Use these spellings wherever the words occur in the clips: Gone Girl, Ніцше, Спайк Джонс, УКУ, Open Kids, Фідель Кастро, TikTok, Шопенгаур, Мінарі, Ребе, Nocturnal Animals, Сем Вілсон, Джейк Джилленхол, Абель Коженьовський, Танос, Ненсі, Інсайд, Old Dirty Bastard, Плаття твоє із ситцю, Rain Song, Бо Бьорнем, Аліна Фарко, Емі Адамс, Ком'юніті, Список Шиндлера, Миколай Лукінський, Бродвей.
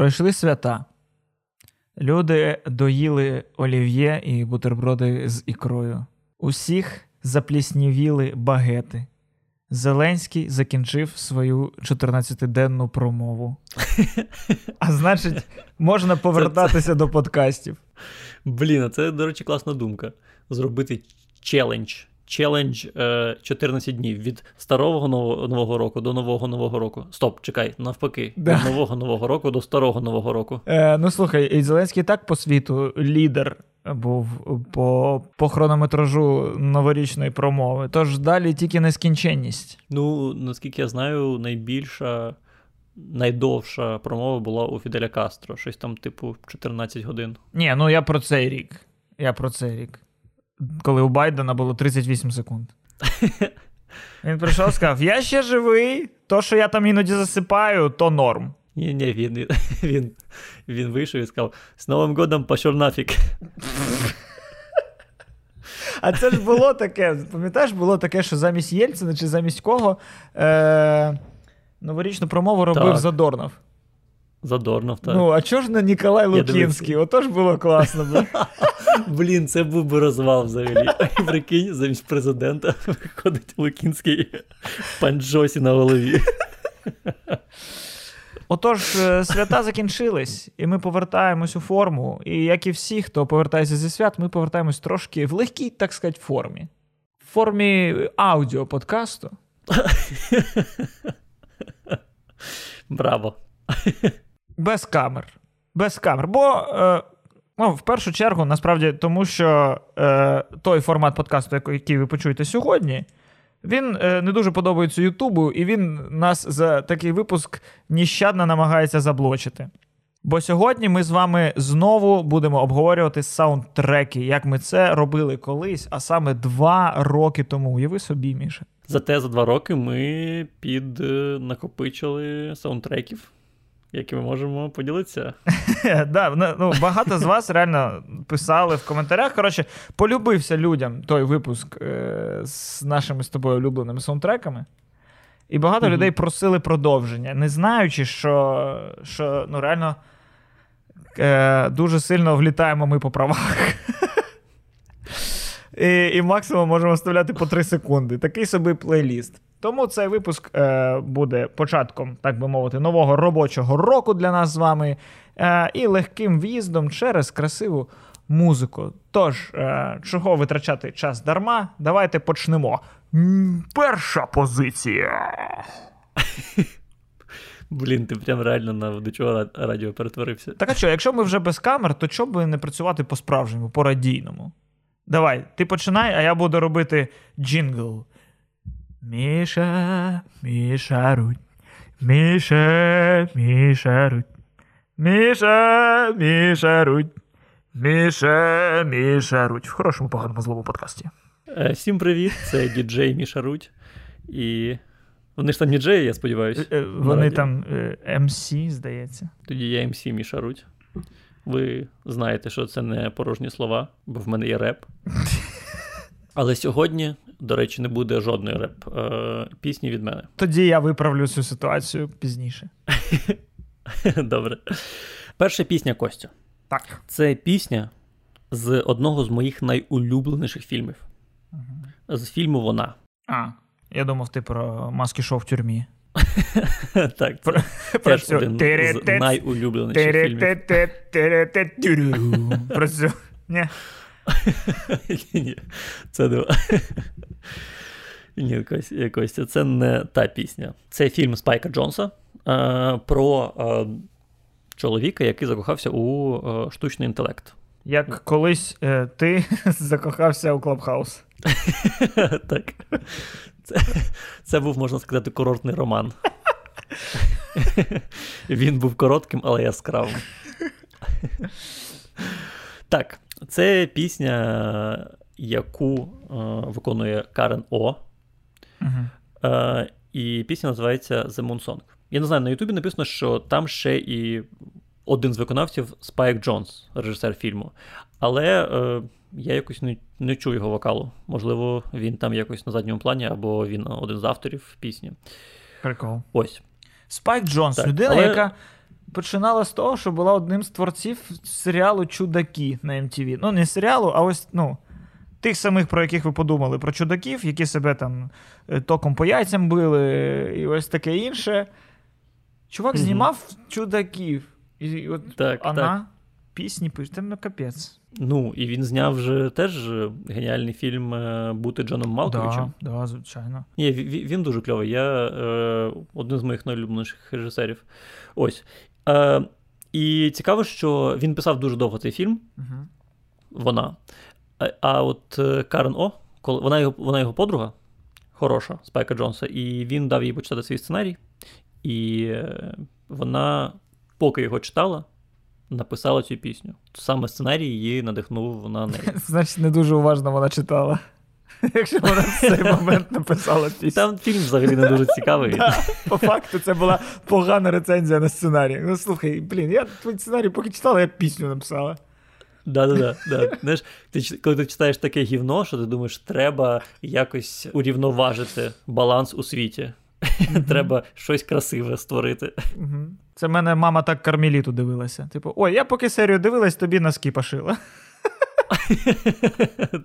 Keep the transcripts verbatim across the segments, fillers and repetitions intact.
Пройшли свята. Люди доїли олів'є і бутерброди з ікрою. Усіх запліснівіли багети. Зеленський закінчив свою чотирнадцятиденну промову. А значить, можна повертатися це, це... до подкастів. Блін, а це, до речі, класна думка. Зробити челендж. Челендж е, чотирнадцять днів. Від старого нового, нового року до нового нового року. Стоп, чекай, навпаки. Да. Від нового нового року до старого нового року. Е, ну, слухай, і Зеленський так по світу лідер був по, по хронометражу новорічної промови. Тож далі тільки нескінченність. Ну, наскільки я знаю, найбільша, найдовша промова була у Фіделя Кастро. Щось там типу чотирнадцять годин. Ні, ну я про цей рік. Я про цей рік. Коли у Байдена було тридцять вісім секунд. Він прийшов, сказав, я ще живий, то, що я там іноді засипаю, то норм. Ні-ні, він, він, він вийшов і сказав, з Новим годом пошел нафіг. А це ж було таке, пам'ятаєш, було таке, що замість Єльцина чи замість кого е- новорічну промову робив так. Задорнов. Задорнов, так. Ну, а чого ж не Миколай Лукінський? Ото ж було класно. Бо. Блін, це був би розвал взагалі. Прикинь, замість президента виходить Лукінський в панджосі на голові. Отож, свята закінчились, і ми повертаємось у форму. І як і всі, хто повертається зі свят, ми повертаємось трошки в легкій, так сказати, формі. В формі аудіоподкасту. Браво. Без камер. Без камер. Бо, ну, в першу чергу, насправді, тому що той формат подкасту, який ви почуєте сьогодні, він не дуже подобається Ютубу, і він нас за такий випуск нещадно намагається заблочити. Бо сьогодні ми з вами знову будемо обговорювати саундтреки, як ми це робили колись, а саме два роки тому. Уяви собі, Міша. Зате за два роки ми піднакопичили саундтреків, які ми можемо поділитися. Да, ну, багато з вас реально писали в коментарях. Коротше, полюбився людям той випуск е- з нашими з тобою улюбленими саундтреками. І багато mm-hmm. людей просили продовження, не знаючи, що, що ну, реально е- дуже сильно влітаємо ми по правах. і, і максимум можемо вставляти по три секунди. Такий собі плейліст. Тому цей випуск е, буде початком, так би мовити, нового робочого року для нас з вами е, і легким в'їздом через красиву музику. Тож, е, чого витрачати час дарма, давайте почнемо. Перша позиція. Блін, ти прям реально на ведучого радіо перетворився. Так а що, якщо ми вже без камер, то чому би не працювати по-справжньому, по-радійному? Давай, ти починай, а я буду робити джингл. Міша, Міша Рудь, Міша, Міша Рудь, Міша, Міша Рудь, Міша, Міша Рудь. В хорошому, поганому, злому подкасті. Всім привіт, це діджей Міша Рудь. І вони ж там діджеї, я сподіваюся. Вони там ем сі, здається. Тоді я ем сі Міша Рудь. Ви знаєте, що це не порожні слова, бо в мене є реп. Але сьогодні, до речі, не буде жодної реп-пісні від мене. Тоді я виправлю цю ситуацію пізніше. Добре. Перша пісня, Костю. Так. Це пісня з одного з моїх найулюбленіших фільмів. Угу. З фільму «Вона». А, я думав, ти про маски-шоу в тюрмі. Так, це теж один з найулюбленіших фільмів. Про цю... Ні. Ні, це не... Ні, Костя, це не та пісня. Це фільм Спайка Джонса е, про е, чоловіка, який закохався у е, штучний інтелект. Як колись е, ти закохався у Клабхаус. Так. Це, це був, можна сказати, курортний роман. Він був коротким, але яскравим. Так. Це пісня, яку е, виконує Карен О. Uh-huh. Е, і пісня називається The Moon Song. Я не знаю, на Ютубі написано, що там ще і один з виконавців Спайк Джонс, режисер фільму. Але е, я якось не, не чую його вокалу. Можливо, він там якось на задньому плані, або він один з авторів пісні. Прикол. Ось. Спайк Джонс, так, людина, але... яка починала з того, що була одним з творців серіалу «Чудаки» на ем ті ві. Ну, не серіалу, а ось, ну, тих самих, про яких ви подумали, про чудаків, які себе там током по яйцям били і ось таке інше. Чувак mm-hmm. знімав «Чудаків». І от так, вона так. пісні пише. Там, ну, капець. Ну, і він зняв же теж геніальний фільм «Бути Джоном Малковичем». Так, да, да, звичайно. Ні, він дуже кльовий. Я е, один з моїх найлюбленіших режисерів. Ось. Е, і цікаво, що він писав дуже довго цей фільм. Угу. Вона. А, а от Карен О, коли, вона, його, вона його подруга, хороша, Спайка Джонса, і він дав їй почитати свій сценарій. І е, вона, поки його читала, написала цю пісню. Саме сценарій її надихнув на неї. Значить, не дуже уважно вона читала. Якщо вона в цей момент написала пісню. Там фільм взагалі не дуже цікавий. Да, по факту це була погана рецензія на сценарій. Ну, слухай, блін, я твій сценарій поки читала, я пісню написала. Да-да-да. Да. Знаєш, ти, коли ти читаєш таке гівно, що ти думаєш, треба якось урівноважити баланс у світі. Треба щось красиве створити. Це мене мама так Кармеліту дивилася. Типу, ой, я поки серію дивилась, тобі носки пошила.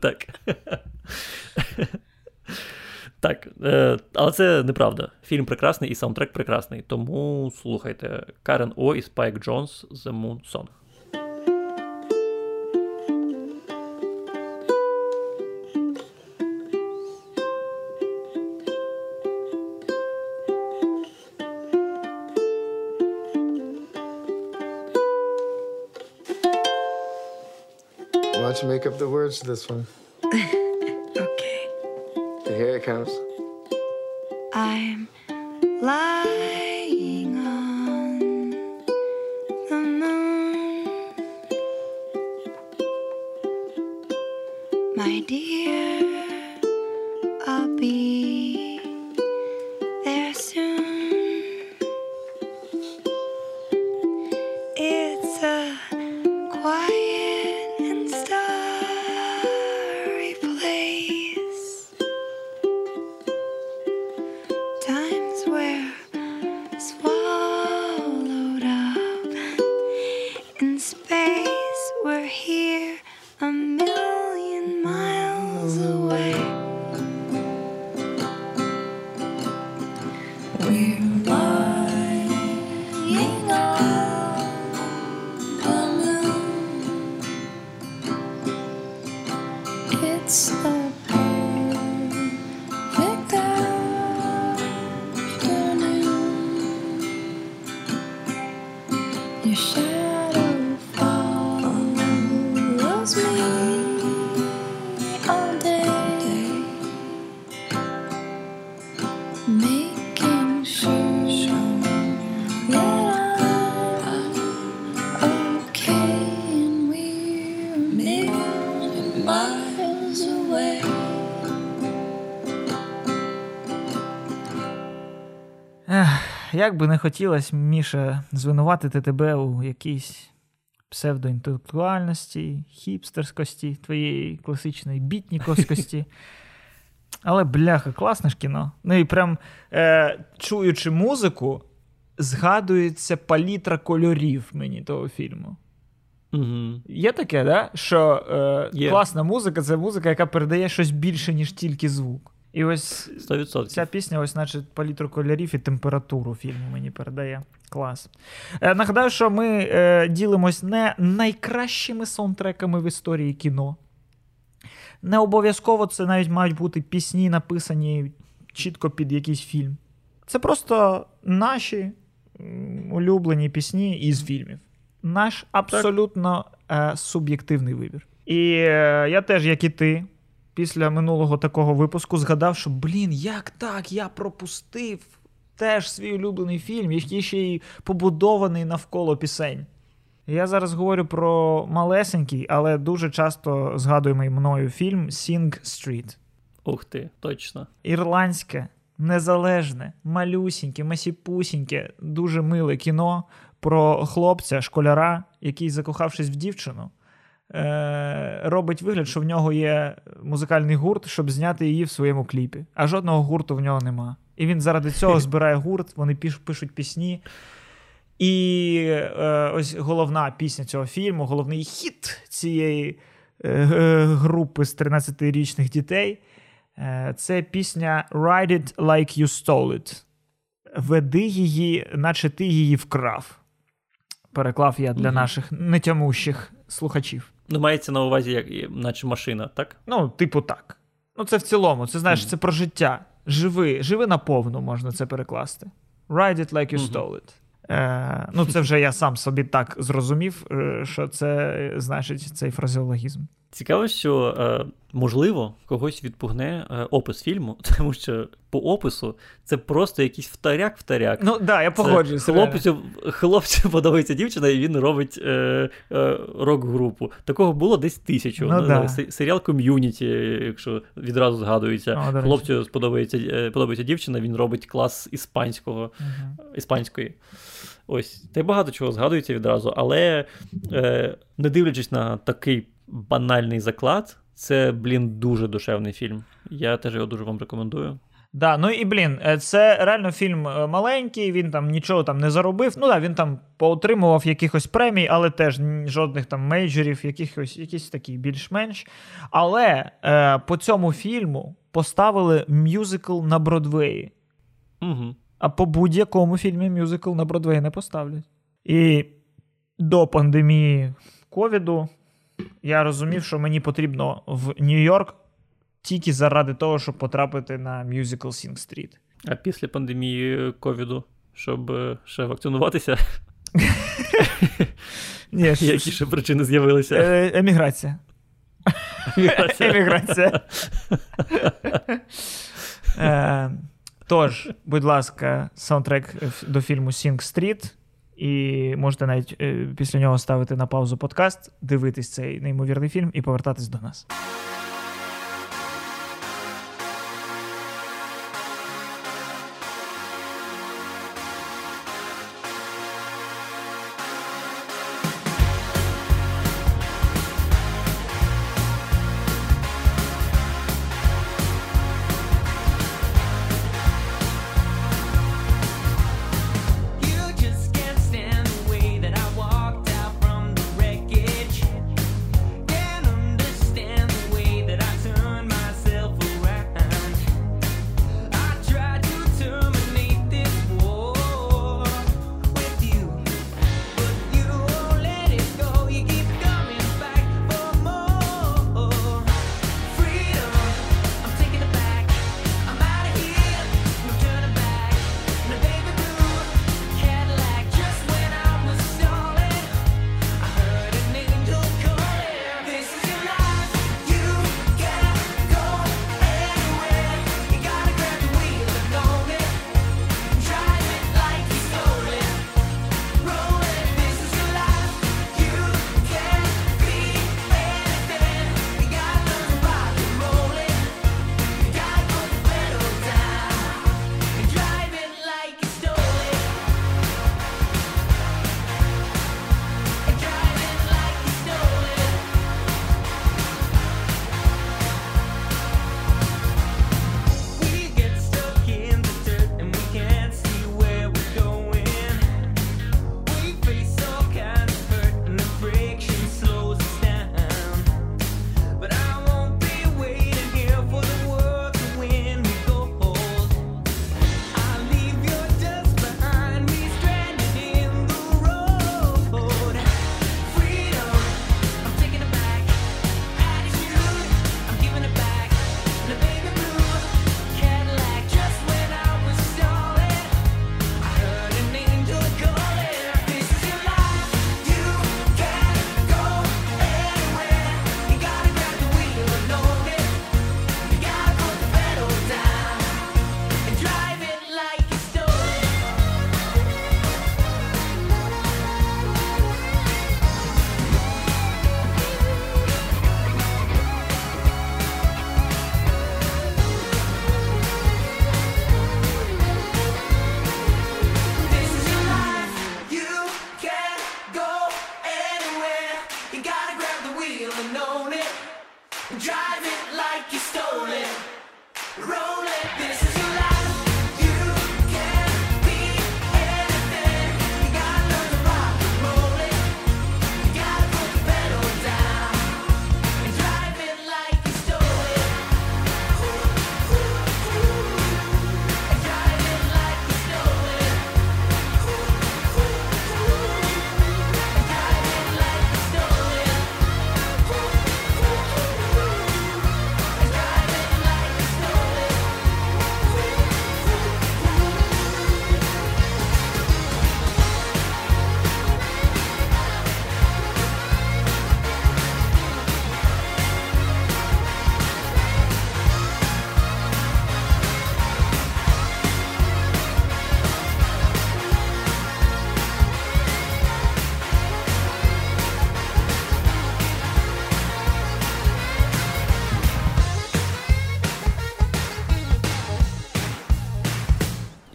Так. Так. Але це неправда. Фільм прекрасний і саундтрек прекрасний. Тому слухайте. Карен О і Спайк Джонс The Moon Song. Make up the words to this one. Okay. Here it comes. I'm lying on the moon. My dear, I'll be there soon. It's a quiet Як би не хотілося, Міша, звинуватити тебе у якійсь псевдоінтелектуальності, хіпстерськості, твоєї класичної бітніковськості. Але, бляха, класне ж кіно. Ну і прям, е, чуючи музику, згадується палітра кольорів мені того фільму. Угу. Є таке, да? Що е, класна музика – це музика, яка передає щось більше, ніж тільки звук. І ось сто відсотків ця пісня, ось наче палітру кольорів і температуру фільму мені передає. Клас. Е, нагадаю, що ми е, ділимось не найкращими саундтреками в історії кіно. Не обов'язково це навіть мають бути пісні, написані чітко під якийсь фільм. Це просто наші улюблені пісні із фільмів. Наш абсолютно е, суб'єктивний вибір. І е, я теж, як і ти, після минулого такого випуску згадав, що, блін, як так, я пропустив теж свій улюблений фільм, який ще й побудований навколо пісень. Я зараз говорю про малесенький, але дуже часто згадуємий мною фільм «Сінг Стріт». Ух ти, точно. Ірландське, незалежне, малюсіньке, масіпусіньке, дуже миле кіно про хлопця, школяра, який, закохавшись в дівчину, робить вигляд, що в нього є музикальний гурт, щоб зняти її в своєму кліпі. А жодного гурту в нього нема. І він заради цього збирає гурт, вони пишуть пісні. І е, ось головна пісня цього фільму, головний хіт цієї е, групи з тринадцятирічних дітей е, – це пісня «Ride it like you stole it». «Веди її, наче ти її вкрав». Переклав я для mm-hmm. наших нетямущих слухачів. Ну, мається на увазі, як, наче машина, так? Ну, типу так. Ну, це в цілому. Це, знаєш, mm-hmm. це про життя. Живи, живи наповну, можна це перекласти. «Ride it like you mm-hmm. stole it». Е, ну, це вже я сам собі так зрозумів, що це, значить, цей фразеологізм. Цікаво, що, е, можливо, когось відпугне е, опис фільму, тому що по опису це просто якийсь втаряк-втаряк. Ну, так, да, я погоджуюся. Хлопцю, хлопцю подобається дівчина, і він робить е, е, рок-групу. Такого було десь тисячу. Ну, да. Серіал «Ком'юніті», якщо відразу згадується. О, хлопцю подобається, подобається дівчина, він робить клас іспанського, угу. іспанської. Ось, та й багато чого згадується відразу, але е, не дивлячись на такий банальний заклад, це, блін, дуже душевний фільм. Я теж його дуже вам рекомендую. Да, ну і, блін, це реально фільм маленький, він там нічого там не заробив. Ну да, він там поотримував якихось премій, але теж жодних там мейджорів, якихось, якісь такі більш-менш. Але е, по цьому фільму поставили мюзикл на Бродвеї. Угу. А по будь-якому фільмі мюзикл на Бродвей не поставлять. І до пандемії ковіду я розумів, що мені потрібно в Нью-Йорк тільки заради того, щоб потрапити на мюзикл «Сінг Стріт». А після пандемії ковіду, щоб ще вакцинуватися? Які ще причини з'явилися? Еміграція. Еміграція. Тож, будь ласка, саундтрек до фільму «Сінг Стріт», і можете навіть після нього ставити на паузу подкаст, дивитись цей неймовірний фільм і повертатись до нас.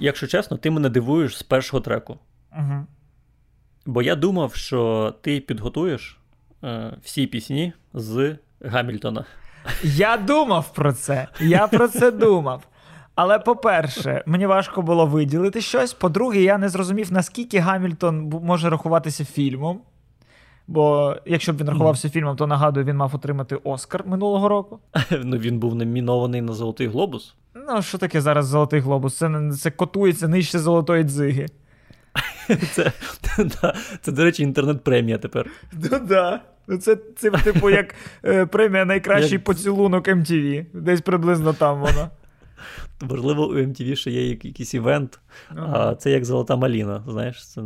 якщо чесно, ти мене дивуєш з першого треку. Угу. Бо я думав, що ти підготуєш е, всі пісні з Гамільтона. Я думав про це. Я про це думав. Але, по-перше, мені важко було виділити щось. По-друге, я не зрозумів, наскільки Гамільтон може рахуватися фільмом. Бо якщо б він рахувався фільмом, то, нагадую, він мав отримати Оскар минулого року. Ну, він був номінований на Золотий глобус. Ну, що таке зараз Золотий глобус? Це, це котується нижче Золотої дзиги. Це, да, це, до речі, інтернет-премія тепер. Ну, да. Це, це, типу, як премія «Найкращий як... поцілунок ем ті ві». Десь приблизно там вона. Можливо, у ем ті ві ще є якийсь івент, ага. А це як «Золота маліна», знаєш. Це...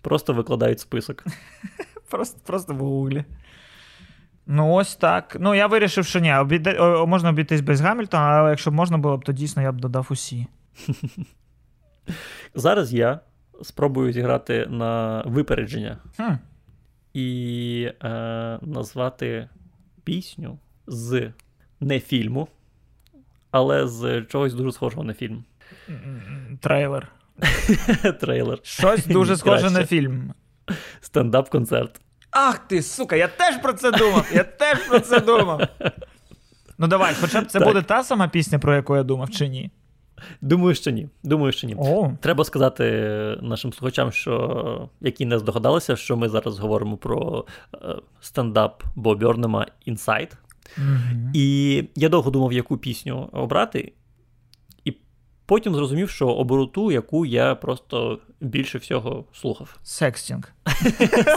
Просто викладають список. Просто, просто в гуглі. Ну, ось так. Ну, я вирішив, що ні, обійде... О, можна обійтись без Гамільтона, але якщо б можна було б, то дійсно я б додав усі. Зараз я спробую зіграти на випередження. Хм. І е, назвати пісню з не фільму, але з чогось дуже схожого на фільм. Трейлер. Трейлер. Щось дуже схоже на фільм. Стендап-концерт. Ах ти, сука, я теж про це думав! Я теж про це думав! Ну давай, хоча б це так. Буде та сама пісня, про яку я думав, чи ні? Думаю, що ні. Думаю, що ні. О. Треба сказати нашим слухачам, що, які не здогадалися, що ми зараз говоримо про стендап Бо Бьорнема «Інсайд». Mm-hmm. І я довго думав, яку пісню обрати, і потім зрозумів, що оберу ту, яку я просто більше всього слухав. Секстінг.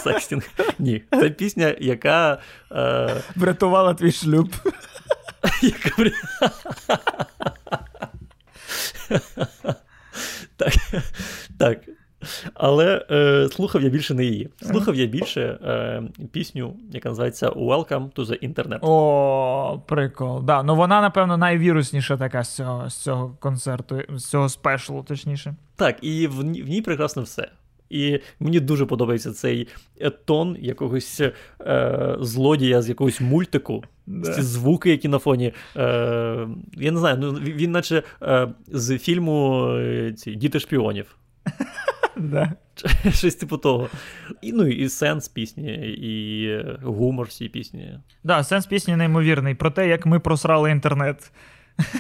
Секстінг. Ні. Це пісня, яка... Е... врятувала твій шлюб. Яка... Так, так. Але е, слухав я більше не її. Слухав я більше е, пісню, яка називається Welcome to the Internet. О, прикол. Да, ну вона, напевно, найвірусніша така з цього, з цього концерту, з цього спешлу, точніше. Так, і в, в ній прекрасно все. І мені дуже подобається цей тон якогось е, злодія з якогось мультику. Да. Ці звуки, які на фоні. Е, я не знаю, ну, він наче е, з фільму ці, «Діти шпіонів». Да. Щось типу того. І, ну, і сенс пісні, і гумор всієї пісні. Так, да, сенс пісні неймовірний. Про те, як ми просрали інтернет.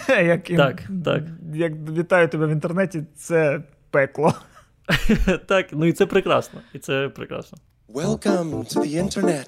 Як, так, ін... так. Як вітаю тебе в інтернеті, це пекло. Так, ну і це прекрасно. І це прекрасно. Welcome to the internet.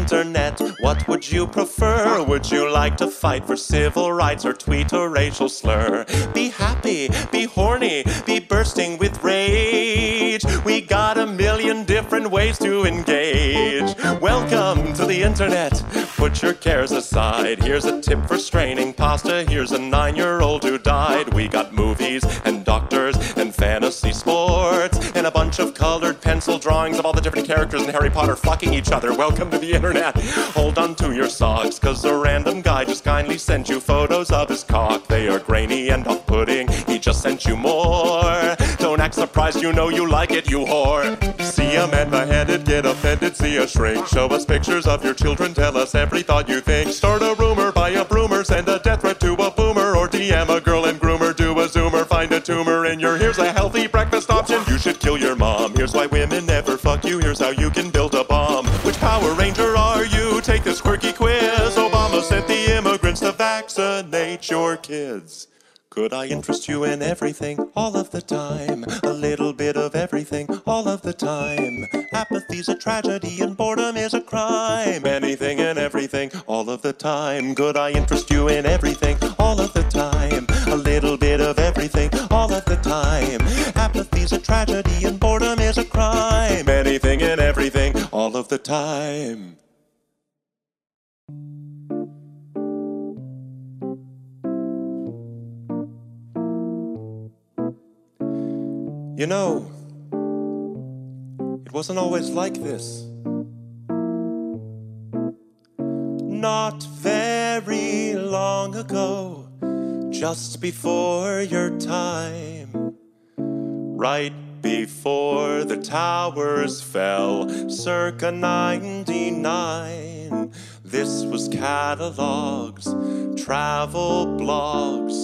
internet. What would you prefer? Would you like to fight for civil rights or tweet a racial slur? Be happy, be horny, be bursting with rage. We got a million different ways to engage. Welcome to the internet. Put your cares aside. Here's a tip for straining pasta. Here's a nine-year-old who died. We got movies and doctors and fantasy sports and a bunch of colored pencil drawings of all the different characters in Harry Potter fucking each other. Welcome to the internet. Hold on to your socks, cause a random guy just kindly sent you photos of his cock. They are grainy and off-putting. He just sent you more. Don't act surprised, you know you like it, you whore. See a man beheaded, get offended, see a shrink. Show us pictures of your children, tell us every thought you think. Start a rumor, buy a broomer, send a death threat to a boomer, or D M a girl and groomer, do a zoomer, find a tumor in your here's a healthy breakfast option. You should kill your mom. Here's why women never fuck you. Here's how you can build a bomb. Which Power Ranger are you? Take this quirky quiz. Obama sent the immigrants to vaccinate your kids. Could I interest you in everything, all of the time? A little bit of everything, all of the time. Apathy's a tragedy and boredom is a crime. Anything and everything, all of the time. Could I interest you in everything, all of the time? A little bit of everything, all of the time. Apathy's a tragedy and boredom is a crime. Anything and everything, all of the time. You know, it wasn't always like this. Not very long ago, just before your time, right before the towers fell, circa ninety-nine. This was catalogs, travel blogs,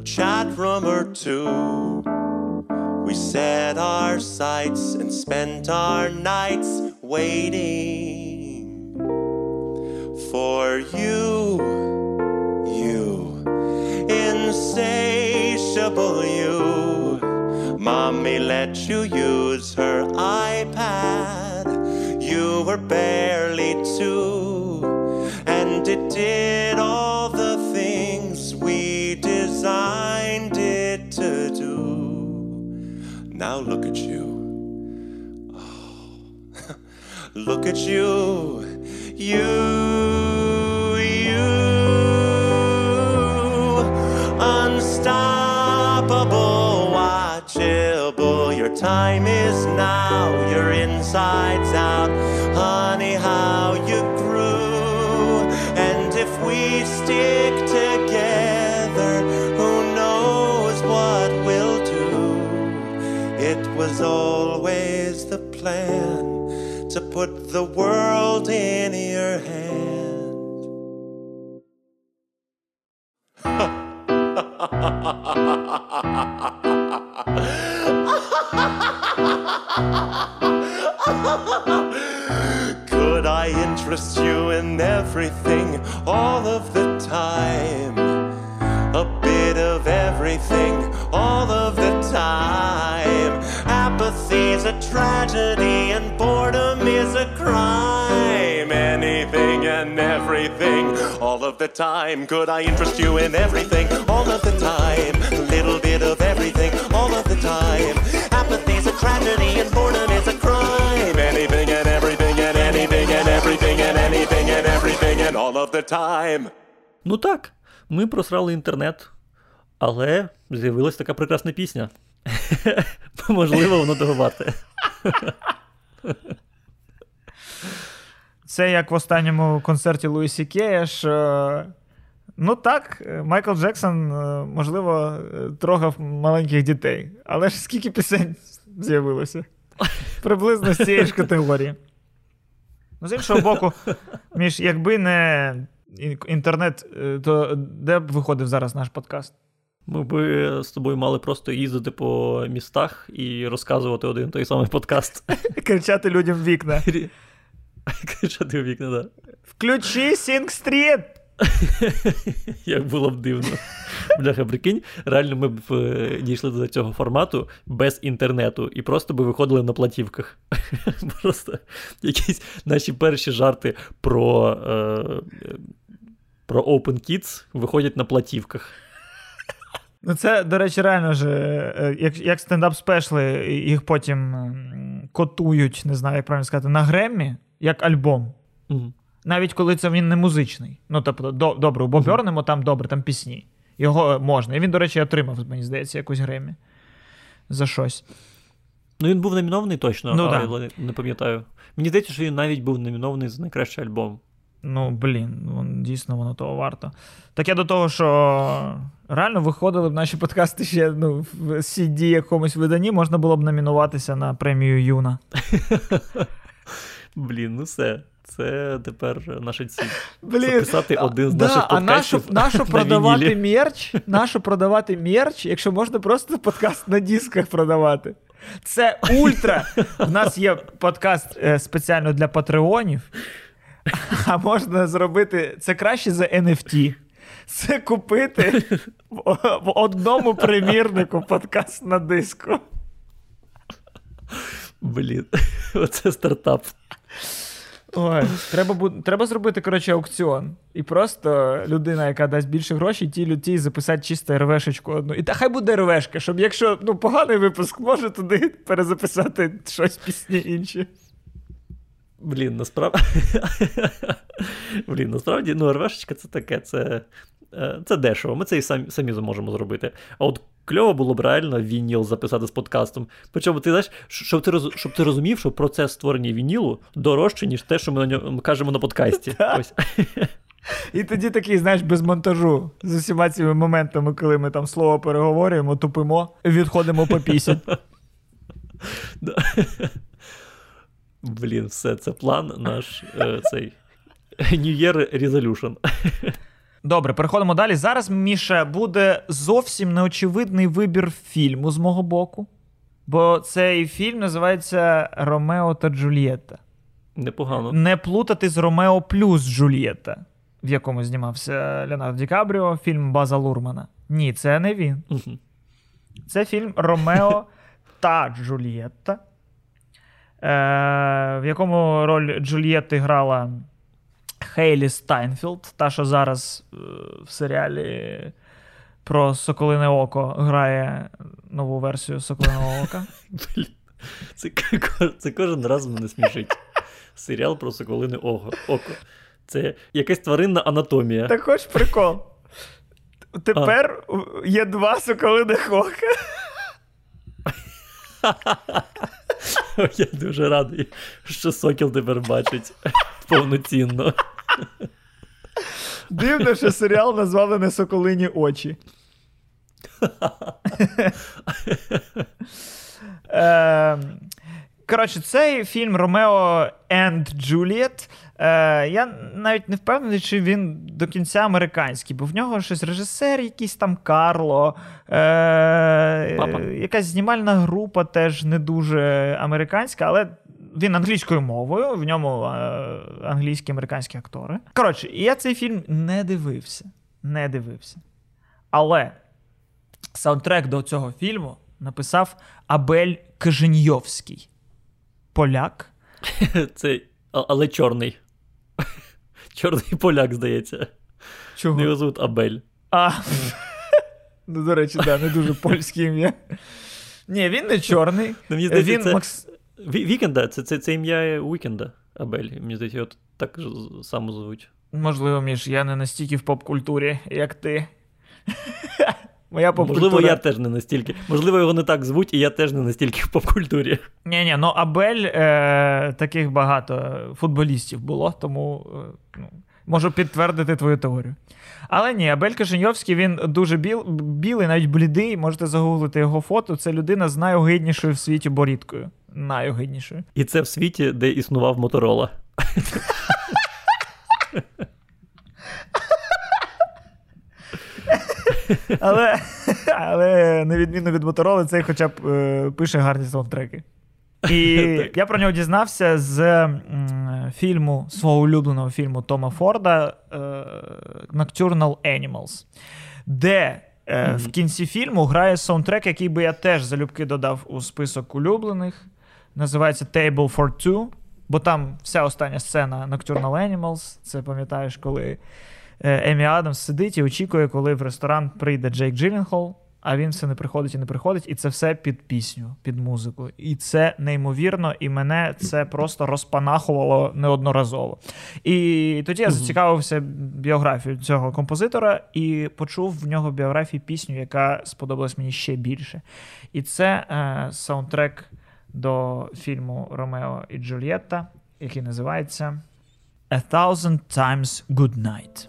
a chat room or two. We set our sights and spent our nights waiting for you, you, insatiable you. Mommy let you use her iPad. You were barely two, and it did all the things we designed it to do. Now look at you, oh, look at you, you, you, unstoppable, watchable, your time is now, your insides out, honey, how you grew, and if we stick together, it was always the plan to put the world in your hand. Could I interest you in everything all of the time? A bit of everything all of the time. Apathy's a tragedy and boredom is a crime. Anything and everything all of the time. Could I interest you in everything all of the time? A little bit of everything all of the time. Apathy's a tragedy and boredom is a crime. Anything and everything and anything and everything and anything and everything and all of the time. Ну так, ми просрали інтернет, але з'явилась така прекрасна пісня. Можливо, воно того варте. Це як в останньому концерті Луї Сі Кея, що... Ну так, Майкл Джексон, можливо, трогав маленьких дітей. Але ж скільки пісень з'явилося? Приблизно з цієї ж категорії. Ну, з іншого боку, Міш, якби не... інтернет, то де б виходив зараз наш подкаст? Ми б з тобою мали просто їздити по містах і розказувати один той самий подкаст. Кричати людям в вікна. Кричати в вікна, так. Да. Включи Сінг Стріт! Як було б дивно. Бляха, прикинь, реально ми б дійшли до цього формату без інтернету і просто би виходили на платівках. Просто якісь наші перші жарти про, е, про Open Kids виходять на платівках. Ну це, до речі, реально ж, як, як стендап-спешли, їх потім котують, не знаю, як правильно сказати, на Греммі, як альбом. Угу. Навіть коли це він не музичний. Ну, тобто, до, добре, у Боберному там добре, там пісні. Його можна. І він, до речі, отримав, мені здається, якусь Греммі за щось. Ну, він був номінований точно, ну, але да. не, не пам'ятаю. Мені здається, що він навіть був номінований за найкращий альбом. Ну, блін, вон, дійсно воно того варто. Так я до того, що реально виходили б наші подкасти ще, ну, в сі ді якомусь виданні, можна було б номінуватися на премію Юна. Блін, ну все. Це тепер наша ціль. Записати один з да, наших подкастів. А нашу продавати мерч, нашу продавати мерч, якщо можна просто подкаст на дисках продавати. Це ультра. У нас є подкаст е, спеціально для патреонів. А можна зробити це краще за ен еф ті. Це купити в, в одному примірнику подкаст на диску. Блін, оце стартап. Ой, треба, треба зробити, коротше, аукціон. І просто людина, яка дасть більше грошей, тій, тій записати чисто РВшечку одну. І та хай буде РВшка, щоб якщо, ну, поганий випуск, може туди перезаписати щось пісні інші. Блін, насправді... Блін, насправді, ну, РВшечка це таке, це, це дешево. Ми це і самі, самі зможемо зробити. А от Кльово було б реально вініл записати з подкастом. Причому, ти знаєш, щоб ти, роз... щоб ти розумів, що процес створення вінілу дорожче, ніж те, що ми на ньому кажемо на подкасті. Ось. І тоді такий, знаєш, без монтажу. З усіма цими моментами, коли ми там слово переговорюємо, тупимо, відходимо по пісні. Блін, все, це план наш, цей, New Year Resolution. Добре, переходимо далі. Зараз, Міша, буде зовсім неочевидний вибір фільму з мого боку. Бо цей фільм називається «Ромео та Джульєтта». Непогано. Не плутати з «Ромео плюс Джульєтта», в якому знімався Леонардо Ді Капріо, фільм База Лурмана. Ні, це не він. Угу. Це фільм «Ромео та Джульєтта», в якому роль Джульєтти грала Хейлі Стайнфілд, та, що зараз в серіалі про Соколине око грає нову версію Соколиного ока. Блін, це, це кожен раз мене смішить. Серіал про Соколине око. Це якась тваринна анатомія. Так хоч прикол. Тепер а. є два Соколиних ока. Я дуже радий, що Сокіл тепер бачить повноцінно. Дивно, що серіал назвали не «Соколині очі». Коротше, цей фільм «Ромео and Джуліет», я навіть не впевнений, чи він до кінця американський, бо в нього щось режисер якийсь там Карло, Папа. Якась знімальна група теж не дуже американська, але він англійською мовою, в ньому англійські, американські актори. Коротше, я цей фільм не дивився, не дивився. Але саундтрек до цього фільму написав Абель Коженьовський. Поляк. Це, але чорний. Чорний поляк, здається. Чого? Його звуть Абель. А, ну, до речі, да, не дуже польське ім'я. Ні, він не чорний. Мені здається, він це... Макс... Вікенда, це, це, це ім'я Уікенда, Абель. Мені здається, його так само звуть. Можливо, Міш, я не настільки в поп-культурі, як ти. Моя поп-культура. Можливо, я теж не настільки. Можливо, його не так звуть, і я теж не настільки в поп-культурі. Ні-ні, ну Абель, е- таких багато футболістів було, тому е- ну, можу підтвердити твою теорію. Але ні, Абель Коженьовський, він дуже біл, білий, навіть блідий, можете загуглити його фото. Це людина з найогиднішою в світі борідкою. Найогиднішою. І це в світі, де існував Моторола. Але, але на відміну від Мотороли, цей хоча б е, пише гарні саундтреки. І я про нього дізнався з м, фільму, свого улюбленого фільму Тома Форда е, Nocturnal Animals, де е, mm-hmm. в кінці фільму грає саундтрек, який би я теж залюбки додав у список улюблених. Називається Table for Two, бо там вся остання сцена Nocturnal Animals. Це пам'ятаєш, коли Емі Адамс сидить і очікує, коли в ресторан прийде Джейк Джилленхол, а він все не приходить і не приходить, і це все під пісню, під музику. І це неймовірно, і мене це просто розпанахувало неодноразово. І тоді я зацікавився біографією цього композитора і почув в нього біографії пісню, яка сподобалась мені ще більше. І це е, саундтрек до фільму «Ромео і Джульєтта», який називається «A Thousand Times Good Night».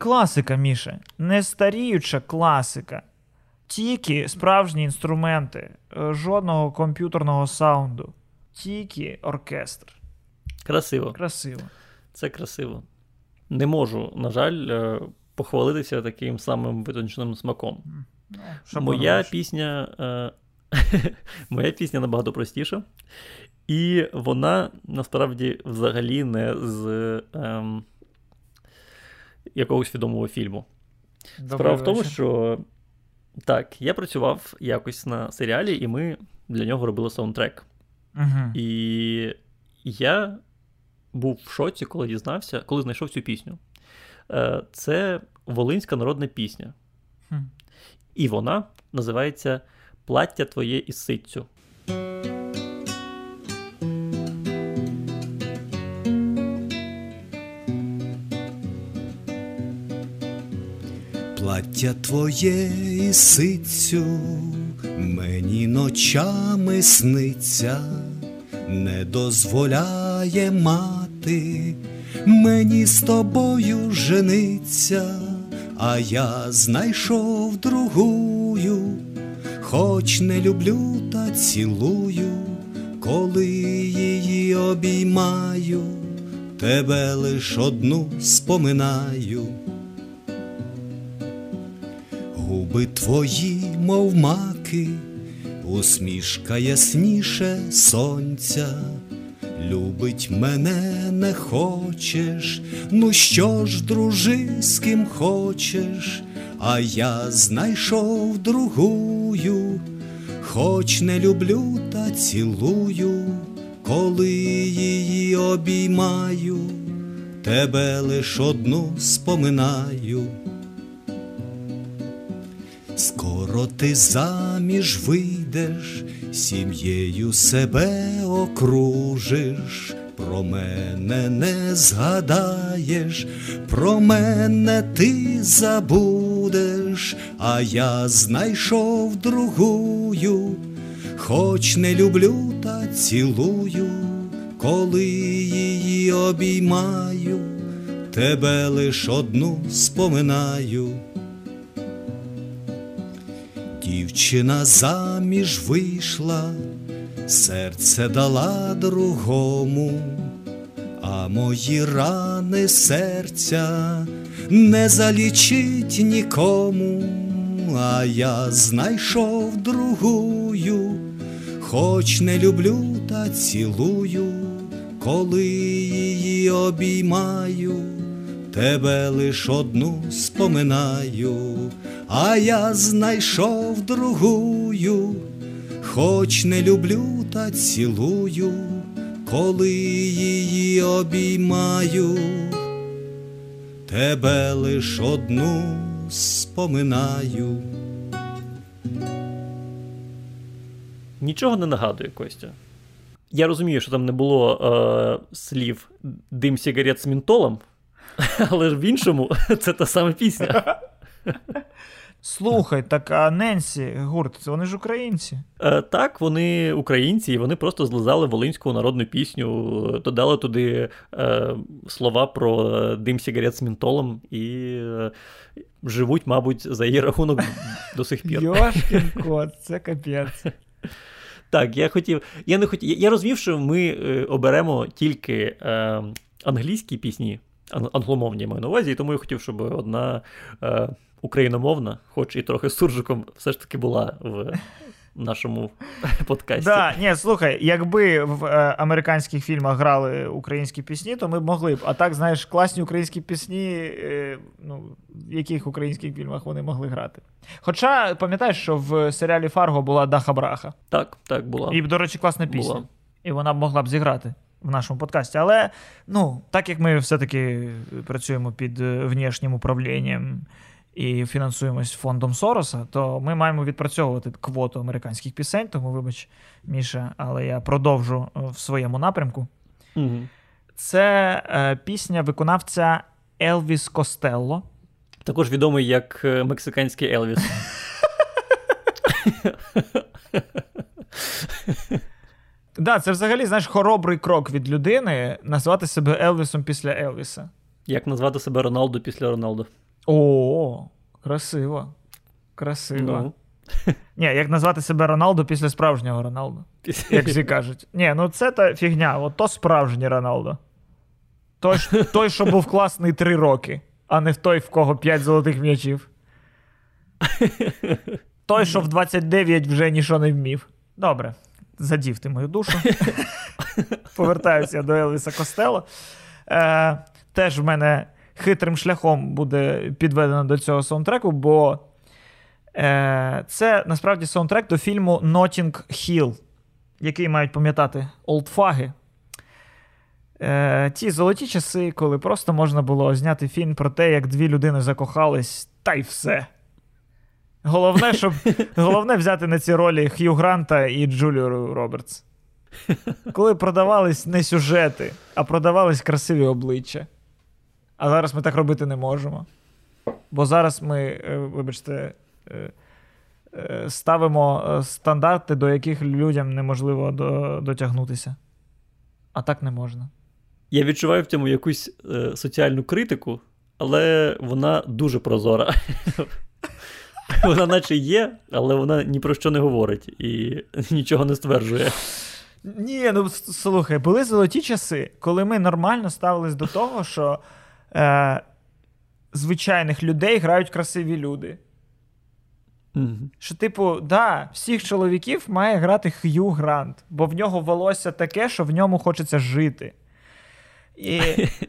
Класика, Міше. Нестаріюча класика. Тільки справжні інструменти. Жодного комп'ютерного саунду. Тільки оркестр. Красиво. Красиво. Це красиво. Не можу, на жаль, похвалитися таким самим витонченим смаком. Ну, моя пісня... Моя пісня набагато простіша. І вона, насправді, взагалі не з ем, якогось відомого фільму. Добре. Справа в тому, що так, я працював якось на серіалі, і ми для нього робили саундтрек. Угу. І я був в шоці, коли дізнався, коли знайшов цю пісню. Це волинська народна пісня. Хм. І вона називається «Плаття твоє із ситцю». Плаття твоє із ситцю мені ночами сниться, не дозволяє мати мені з тобою жениться, а я знайшов другую, хоч не люблю та цілую, коли її обіймаю, тебе лиш одну споминаю. Губи твої, мов маки, усмішка ясніше сонця, любить мене не хочеш, ну що ж, дружи з ким хочеш, а я знайшов другую, хоч не люблю та цілую, коли її обіймаю, тебе лиш одну споминаю. Скоро ти заміж вийдеш, сім'єю себе окружиш, про мене не згадаєш, про мене ти забудеш, а я знайшов другую, хоч не люблю та цілую, коли її обіймаю, тебе лиш одну споминаю. Дівчина заміж вийшла, серце дала другому, а мої рани серця не залічить нікому, а я знайшов другую, хоч не люблю та цілую, коли її обіймаю, тебе лиш одну споминаю. А я знайшов другую, хоч не люблю та цілую, коли її обіймаю, тебе лиш одну споминаю. Нічого не нагадує, Костя. Я розумію, що там не було е- слів «дим сигарет з ментолом», але ж в іншому це та сама пісня. Слухай, так а Ненсі гурт, вони ж українці. Е, так, вони українці, і вони просто злизали волинську народну пісню, додали туди е, слова про дим сигарет з ментолом і е, живуть, мабуть, за її рахунок до сих пір. Йошкін кот, це капець. Так, я хотів, я не хотів, я розумів, що ми оберемо тільки е, англійські пісні, англомовні, я маю на увазі, і тому я хотів, щоб одна... Е, україномовна, хоч і трохи з суржиком, все ж таки була в нашому подкасті. Так, да, ні, слухай, якби в е, американських фільмах грали українські пісні, то ми б могли б. А так, знаєш, класні українські пісні, е, ну, в яких українських фільмах вони могли грати. Хоча, пам'ятаєш, що в серіалі «Фарго» була Даха-Браха? Так, так, була. І, до речі, класна пісня. Була. І вона б могла б зіграти в нашому подкасті. Але, ну, так як ми все-таки працюємо під внешнім управлінням, і фінансуємось фондом Сороса, то ми маємо відпрацьовувати квоту американських пісень, тому, вибач, Міша, але я продовжу в своєму напрямку. Угу. Це е, пісня виконавця Елвіс Костелло. Також відомий як мексиканський Елвіс. Так, це взагалі, знаєш, хоробрий крок від людини назвати себе Елвісом після Елвіса. Як назвати себе Роналду після Роналду. О, красиво. Красиво. Ну. Ні, як назвати себе Роналду після справжнього Роналду, як всі кажуть. Ні, ну це та фігня, от то справжній Роналду. Той, той, що був класний три роки, а не в той, в кого п'ять золотих м'ячів. Той, що в двадцять дев'ять вже нічого не вмів. Добре, задів ти мою душу. Повертаюся до Елвіса Костелло. Е, теж в мене хитрим шляхом буде підведено до цього саундтреку, бо е, це насправді саундтрек до фільму Notting Hill, який мають пам'ятати олдфаги. Е, ті золоті часи, коли просто можна було зняти фільм про те, як дві людини закохались, та й все. Головне, щоб, головне взяти на ці ролі Х'ю Гранта і Джулію Робертс. Коли продавались не сюжети, а продавались красиві обличчя. А зараз ми так робити не можемо. Бо зараз ми, вибачте, ставимо стандарти, до яких людям неможливо дотягнутися. А так не можна. Я відчуваю в цьому якусь е, соціальну критику, але вона дуже прозора. Вона наче є, але вона ні про що не говорить і нічого не стверджує. Ні, ну слухай, були золоті часи, коли ми нормально ставились до того, що е, звичайних людей грають красиві люди. Mm-hmm. Що, типу, да, всіх чоловіків має грати Х'ю Грант, бо в нього волосся таке, що в ньому хочеться жити. І,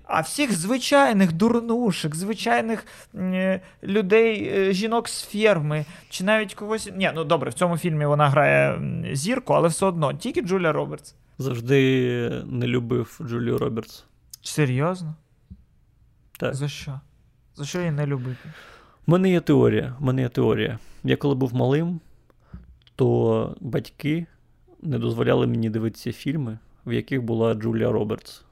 а всіх звичайних дурнушек, звичайних е, людей, е, жінок з ферми, чи навіть когось... Ні, ну добре, в цьому фільмі вона грає зірку, але все одно, тільки Джулія Робертс. Завжди не любив Джулію Робертс. Серйозно? Так. За що? За що її не любити? У мене є теорія, у мене є теорія. Я коли був малим, то батьки не дозволяли мені дивитися фільми, в яких була Джулія Робертс.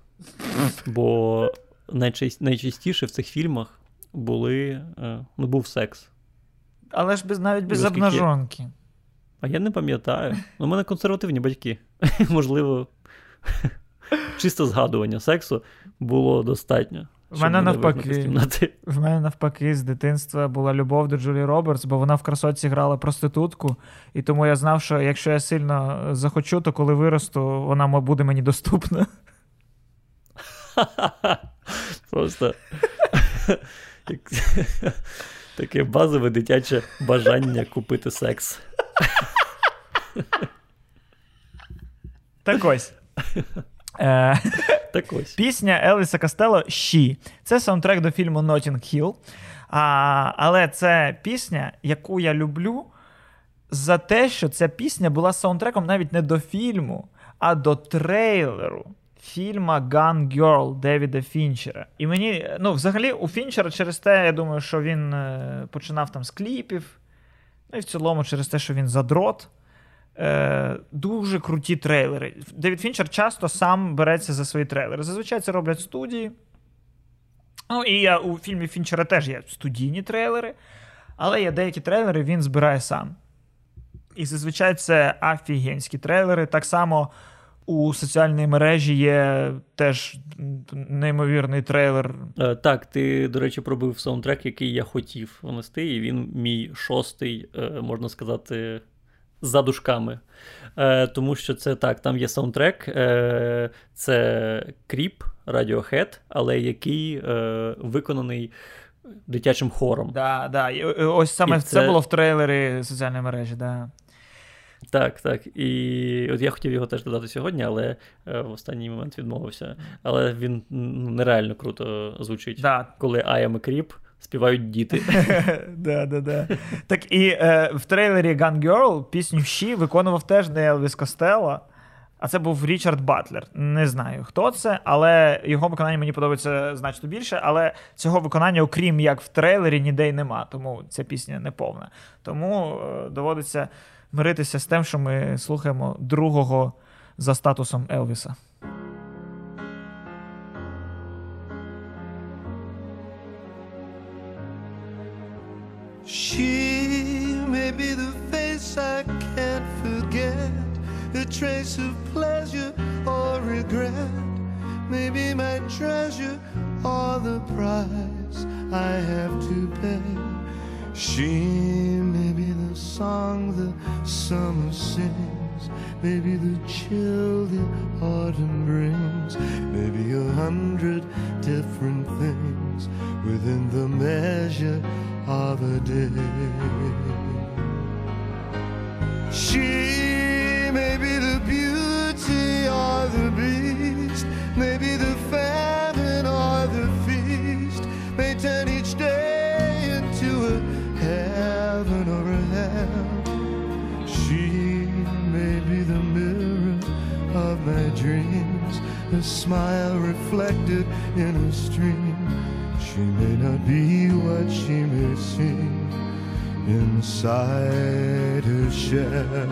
Бо найчаст, найчастіше в цих фільмах були, ну, був секс. Але ж без, навіть без обнажонки. А я не пам'ятаю. У мене консервативні батьки. Можливо, чисто згадування сексу було достатньо. В мене, навпаки, в мене навпаки з дитинства була любов до Джулії Робертс, бо вона в красотці грала проститутку, і тому я знав, що якщо я сильно захочу, то коли виросту, вона буде мені доступна. Просто таке базове дитяче бажання купити секс. Так ось. Так ось. Пісня Елвіса Костелло «She». Це саундтрек до фільму «Notting Hill». А, але це пісня, яку я люблю за те, що ця пісня була саундтреком навіть не до фільму, а до трейлеру фільма «Gone Girl» Девіда Фінчера. І мені, ну, взагалі, у Фінчера через те, я думаю, що він починав там з кліпів, ну і в цілому через те, що він задрот. Е, дуже круті трейлери. Девід Фінчер часто сам береться за свої трейлери. Зазвичай це роблять студії. Ну, і я, у фільмі Фінчера теж є студійні трейлери, але є деякі трейлери, він збирає сам. І зазвичай це офігенські трейлери. Так само у соціальній мережі є теж неймовірний трейлер. Е, так, ти, до речі, пробив саундтрек, який я хотів внести, і він мій шостий, е, можна сказати, за дужками. Е, тому що це так, там є саундтрек, е, це Creep, Radiohead, але який е, виконаний дитячим хором. Так, да, да. Ось саме і це... це було в трейлері соціальної мережі, да. Так, так. І от я хотів його теж додати сьогодні, але е, в останній момент відмовився. Але він нереально круто звучить, да. Коли I am a Creep співають діти. Да, да, да. Так і е, в трейлері Gone Girl пісню «She» виконував теж не Елвіс Костелло, а це був Річард Батлер. Не знаю, хто це, але його виконання мені подобається значно більше, але цього виконання, окрім як в трейлері, ніде й нема, тому ця пісня не повна. Тому е, доводиться миритися з тим, що ми слухаємо другого за статусом Елвіса. She may be the face I can't forget, a trace of pleasure or regret, maybe my treasure or the prize I have to pay. She may be the song the summer sings, maybe the chill the autumn brings, maybe a hundred different things within the measure of a day. She may be the beauty or the beast, maybe the famine or the feast, may turn each day into a heaven or a hell. She may be the mirror of my dreams, a smile reflected in a stream. She may not be what she may seem inside her shell.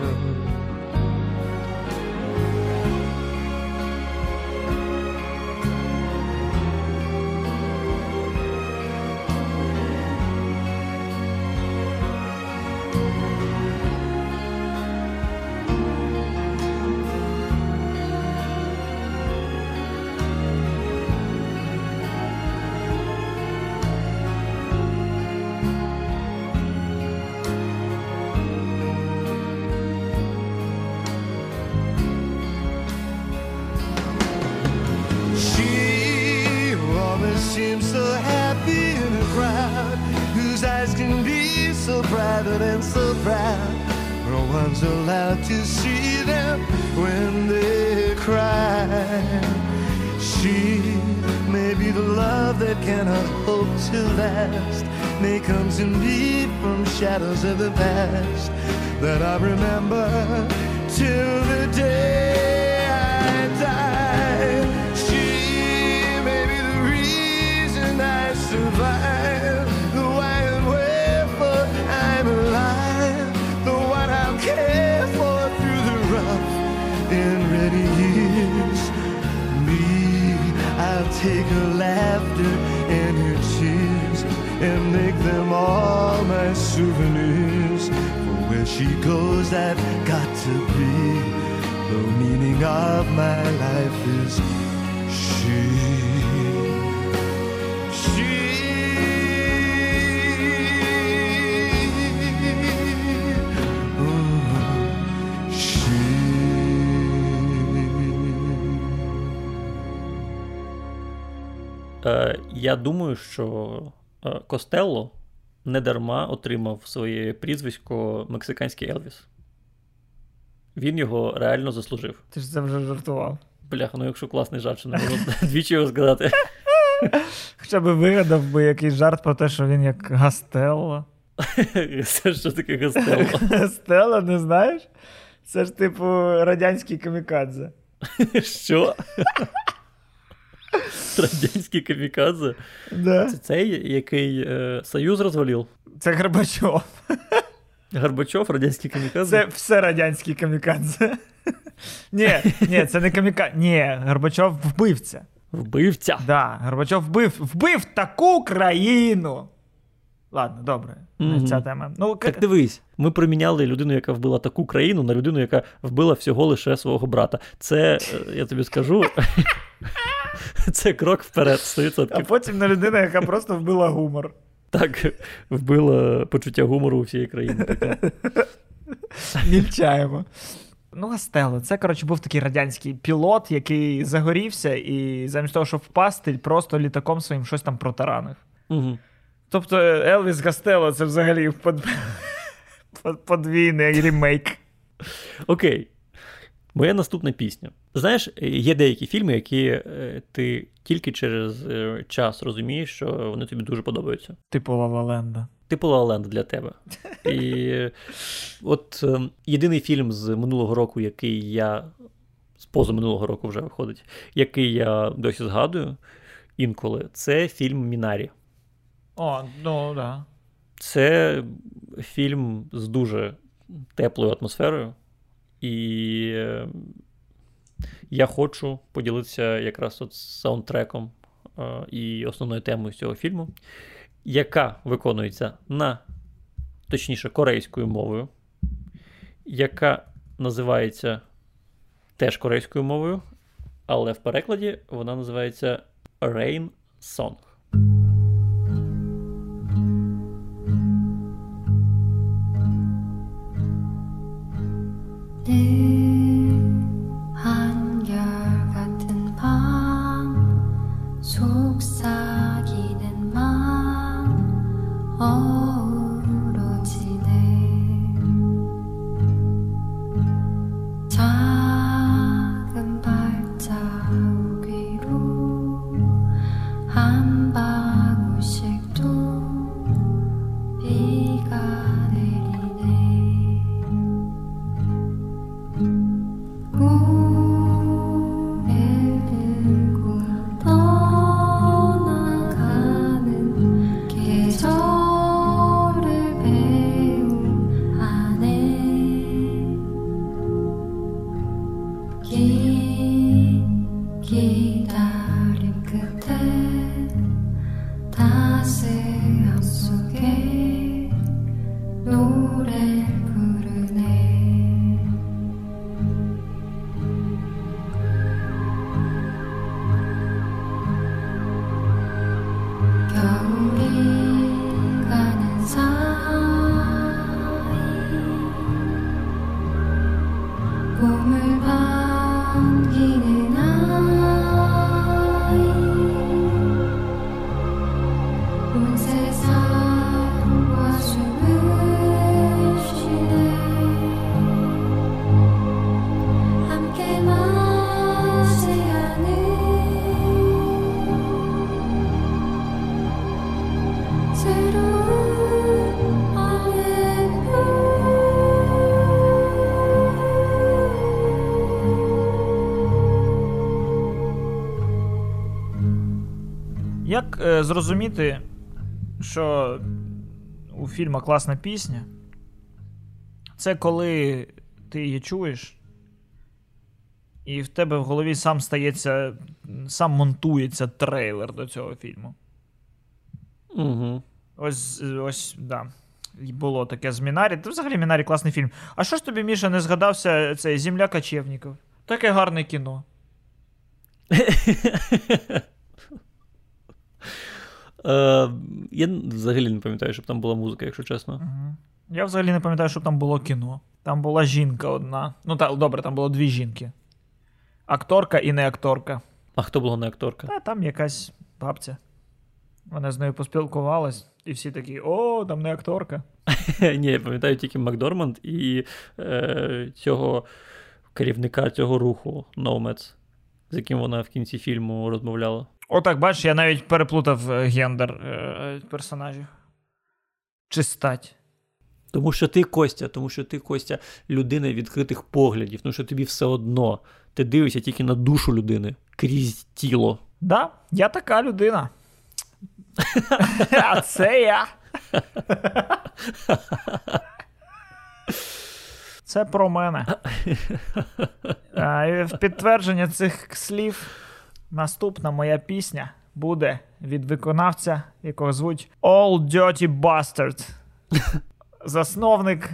Shadows of the past that I remember till the day I die. She may be the reason I survive, the why and wherefore I'm alive, the one I'll care for through the rough and ready years. Me, I'll take her laughter and her tears and make them all my souvenirs. For where she goes I've got to be. The meaning of my life is she. She. Oh, she. Uh, я думаю, що uh, Костелло недарма отримав своє прізвисько «Мексиканський Елвіс». Він його реально заслужив. Ти ж це вже жартував. Бляха, ну якщо класний жарт, що не можу двічі його згадати. Хоча б вигадав би якийсь жарт про те, що він як Гастелло. Це що таке Гастелло? Гастелло, не знаєш? Це ж типу радянський камікадзе. Що? Радянський камікадзе? Да. Це цей, який е, Союз розвалив? Це Горбачов. Горбачов, радянський камікадзе? Це все радянський камікадзе. Ні, ні, це не камікадзе. Ні, Горбачов вбивця. Вбивця? Так, да, Горбачов вбив, вбив таку країну. Ладно, добре, угу. Ця тема. Ну, так к... дивись, ми проміняли людину, яка вбила таку країну, на людину, яка вбила всього лише свого брата. Це, я тобі скажу... Це крок вперед, сто відсотків. А потім на людина, яка просто вбила гумор. Так, вбила почуття гумору у всієї країни. Мільчаємо. Ну, Гастелло, це, коротше, був такий радянський пілот, який загорівся і замість того, щоб впасти, просто літаком своїм щось там протаранив. Угу. Тобто Елвіс Гастелло — це взагалі под... подвійний ремейк. Окей. Моя наступна пісня. Знаєш, є деякі фільми, які ти тільки через час розумієш, що вони тобі дуже подобаються. Типу «Лаваленда». Типу «Лаваленда» для тебе. І от єдиний фільм з минулого року, який я... З позаминулого року вже виходить. Який я досі згадую інколи. Це фільм «Мінарі». О, ну, да. Це фільм з дуже теплою атмосферою. І я хочу поділитися якраз от саундтреком і основною темою цього фільму, яка виконується на, точніше, корейською мовою, яка називається теж корейською мовою, але в перекладі вона називається «Rain Song». Як е, зрозуміти, що у фільму класна пісня? Це коли ти її чуєш, і в тебе в голові сам стається, сам монтується трейлер до цього фільму. Угу. Ось, ось, да. І було таке з Мінарі. Та взагалі Мінарі класний фільм. А що ж тобі, Міша, не згадався цей «Земля кочевників»? Таке гарне кіно. Я взагалі не пам'ятаю, щоб там була музика, якщо чесно. Я взагалі не пам'ятаю, щоб там було кіно. Там була жінка одна. Ну, та, добре, там було дві жінки. Акторка і не акторка. А хто була не акторка? Та там якась бабця. Вона з нею поспілкувалась, і всі такі, о, там не акторка. Ні, я пам'ятаю тільки Макдорманд і е, цього керівника цього руху Nomads, з яким вона в кінці фільму розмовляла. Отак, бачиш, я навіть переплутав гендер е, персонажів. Чи стать. Тому що ти, Костя, тому що ти, Костя, людина відкритих поглядів, тому що тобі все одно. Ти дивишся тільки на душу людини, крізь тіло. Да, я така людина. А це я. Це про мене. А, і в підтвердження цих слів наступна моя пісня буде від виконавця, якого звуть Old Dirty Bastard. Засновник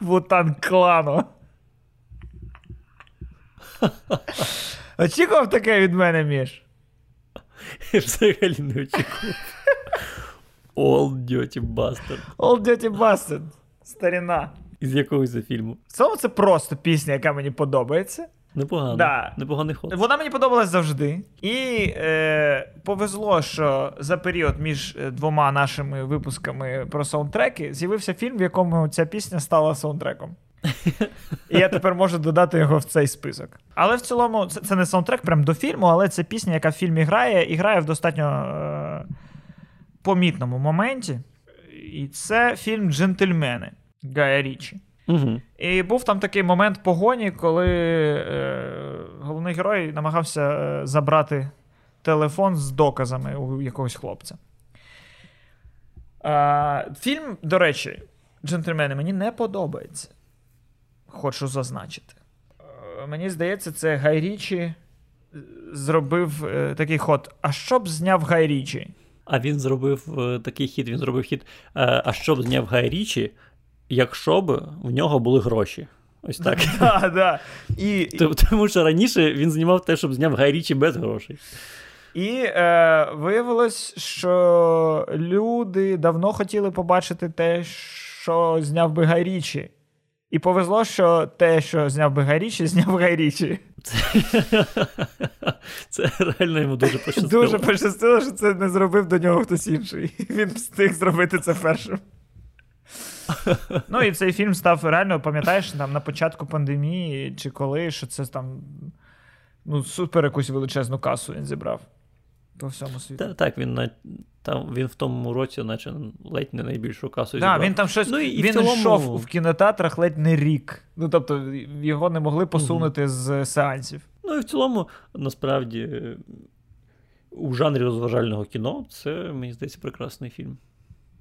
Вутан-клану. Очікував таке від мене, Міш? Я взагалі не очікував. Old Dirty Bastard. Old Dirty Bastard. Старіна. Із якогось за фільму. В цілому це просто пісня, яка мені подобається. Непогано. Да. Непоганий ход. Вона мені подобалась завжди. І е, повезло, що за період між двома нашими випусками про саундтреки з'явився фільм, в якому ця пісня стала саундтреком. І я тепер можу додати його в цей список. Але в цілому, це, це не саундтрек прям до фільму, але це пісня, яка в фільмі грає, і грає в достатньо е, помітному моменті. І це фільм «Джентльмени» Гая Річі. Угу. І був там такий момент погоні, коли е, головний герой намагався забрати телефон з доказами у якогось хлопця. Е, фільм, до речі, «Джентльмени» мені не подобається. Хочу зазначити. Е, мені здається, це Гай Річі зробив е, такий ход. А що б зняв Гай Річі? А він зробив е, такий хід, він зробив хід. Е, а що б зняв Гай Річі? Якщо б в нього були гроші. Ось так. Да, да. І, тому що раніше він знімав те, щоб зняв Гай Річі без грошей. І е, виявилось, що люди давно хотіли побачити те, що зняв би Гай Річі. І повезло, що те, що зняв би Гай Річі, зняв Гай Річі. Це, це реально йому дуже пощастило. Дуже пощастило, що це не зробив до нього хтось інший. Він встиг зробити це першим. Ну і цей фільм став реально, пам'ятаєш, там на початку пандемії чи коли, що це там ну, супер якусь величезну касу він зібрав по всьому світу. Та, так, він, на, там, він в тому році наче ледь не найбільшу касу зібрав. Так, він там щось, ну, і він цілому... йшов в кінотеатрах ледь не рік. Ну тобто його не могли посунути угу. з сеансів. Ну і в цілому, насправді, у жанрі розважального кіно це, мені здається, прекрасний фільм.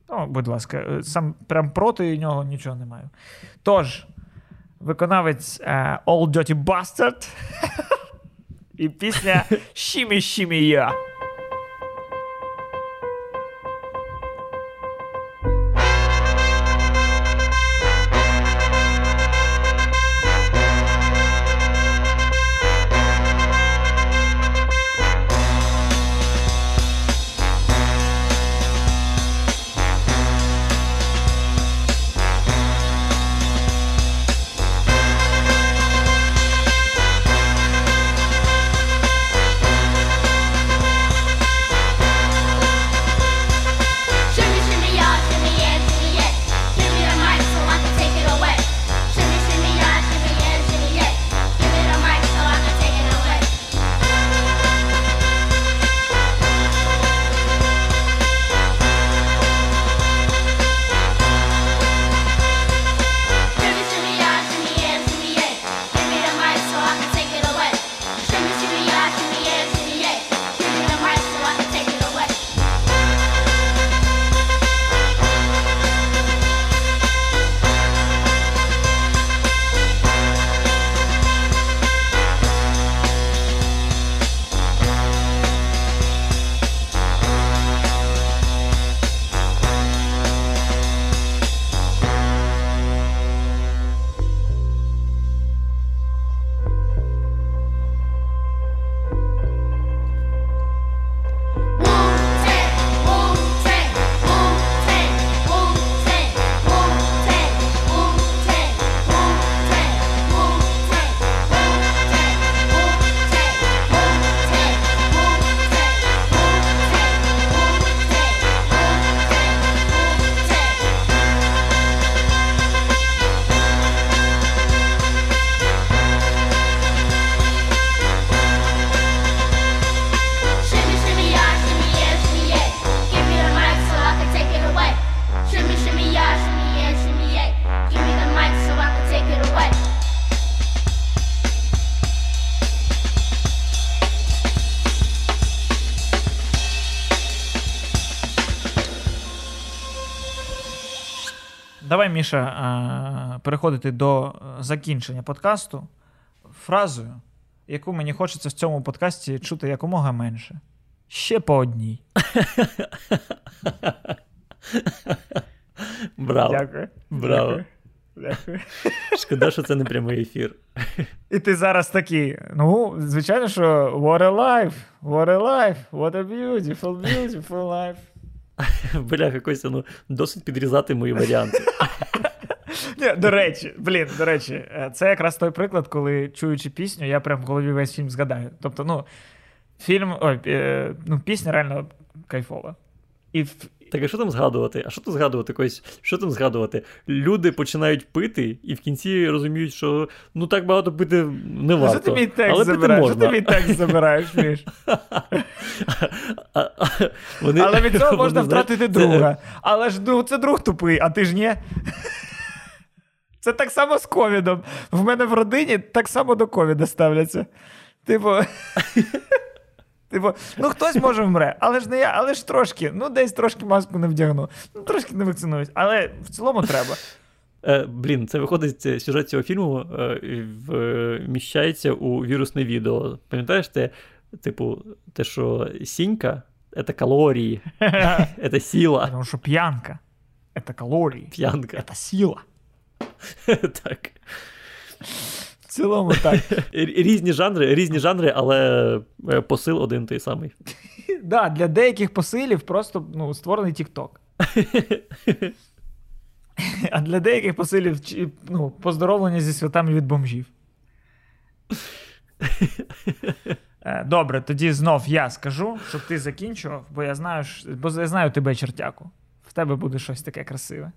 Ну, будь ласка, сам прям проти нього нічого не маю. Тож, виконавець uh, Old Dirty Bastard і пісня «Шімі, шімі, я». Давай, Міша, переходити до закінчення подкасту фразою, яку мені хочеться в цьому подкасті чути якомога менше. Ще по одній. Браво. Дякую. Браво. Дякую. Дякую. Шкода, що це не прямий ефір. І ти зараз такий, ну, звичайно, що what a life, what a life, what a beautiful, beautiful life. Бляха, Костя, ну, досить підрізати мої варіанти. Ні, до речі, блін, до речі, це якраз той приклад, коли, чуючи пісню, я прям в голові весь фільм згадаю. Тобто, ну, фільм, ой, ну, пісня реально кайфова. І в... Так, а що там згадувати? А що там згадувати, Кось? Що там згадувати? Люди починають пити, і в кінці розуміють, що ну так багато пити не варто. А що ти мій текст забираєш? Що ти мій текст забираєш, Міш? Вони... Але від цього можна Вони, втратити це... друга. Але ж ну, це друг тупий, а ти ж ні. Це так само з ковідом. В мене в родині так само до ковіда ставляться. Типу... Типу, ну хтось може вмре, але ж не я, але ж трошки, ну десь трошки маску не вдягну, ну трошки не вакцинуюсь, але в цілому треба. Е, блін, це виходить, сюжет цього фільму е, вміщається у вірусне відео. Пам'ятаєш те, типу, те, що сінька – це калорії, це сила. Тому що п'янка – це калорії, п'янка – це сила. Так. В цілому так. Різні жанри, різні жанри, але посил один той самий. Так, да, для деяких посилів просто ну, створений TikTok. А для деяких посилів ну, поздоровлення зі святами від бомжів. Добре, тоді знов я скажу, щоб ти закінчував, бо я знаю, бо я знаю тебе, чертяку. В тебе буде щось таке красиве.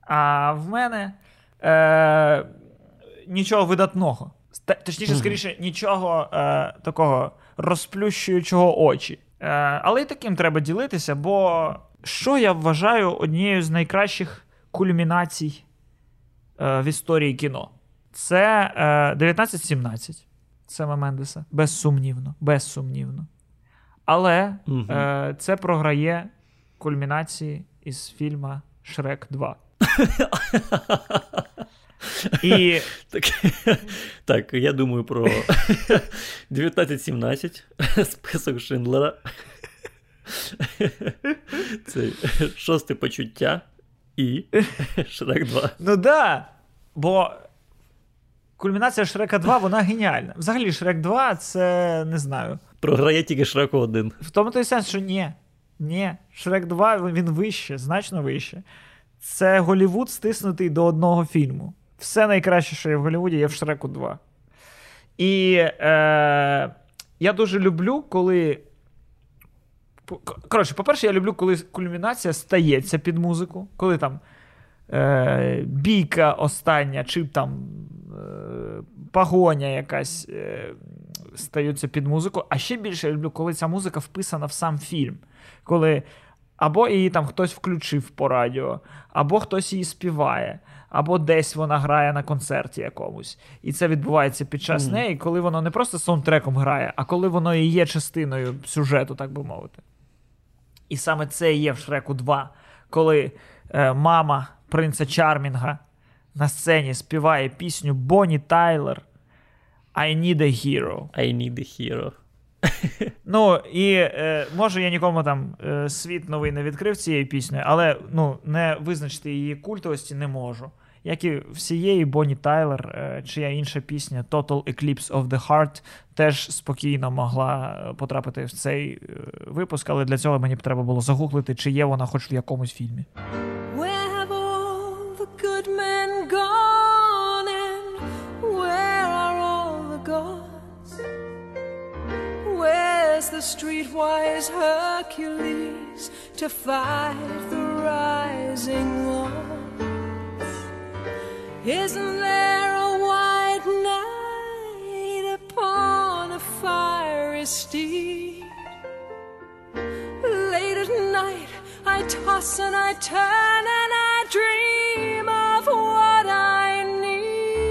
А в мене... Е- Нічого видатного. Точніше, скоріше, нічого е, такого розплющуючого очі. Е, але і таким треба ділитися, бо що я вважаю однією з найкращих кульмінацій е, в історії кіно? Це е, дев'ятнадцять сімнадцять Сема Мендеса. Безсумнівно. Безсумнівно. Але угу. е, це програє кульмінації із фільма «Шрек два». І... Так, так, я думаю про дев'ятнадцять сімнадцять список Шиндлера, це шосте почуття і Шрек два. Ну да, бо кульмінація Шрека два, вона геніальна. Взагалі Шрек два, це, не знаю. Програє тільки Шреку один. В тому той сенс, що ні, ні, Шрек два, він вище, значно вище. Це Голлівуд стиснутий до одного фільму. Все найкраще, що є в Голлівуді, є в «Шреку два». І е, я дуже люблю, коли... Коротше, по-перше, я люблю, коли кульмінація стається під музику. Коли там е, бійка остання, чи там е, погоня якась е, стаються під музику. А ще більше я люблю, коли ця музика вписана в сам фільм. Коли... Або її там хтось включив по радіо, або хтось її співає, або десь вона грає на концерті якомусь. І це відбувається під час mm. неї, коли воно не просто саундтреком грає, а коли воно і є частиною сюжету, так би мовити. І саме це є в «Шреку два», коли е, мама принца Чармінга на сцені співає пісню Бонні Тайлер «I need a hero». «I need a hero». Ну, і е, може я нікому там е, світ новий не відкрив цією піснею, але ну, не визначити її культовості не можу. Як і всієї Бонні Тайлер, е, чия інша пісня Total Eclipse of the Heart теж спокійно могла потрапити в цей е, випуск, але для цього мені б треба було загуглити, чи є вона хоч в якомусь фільмі. Where have all the good men gone and where are all the gods? Where's the streetwise Hercules to fight the rising ones? Isn't there a white knight upon a fiery steed? Late at night I toss and I turn and I dream of what I need.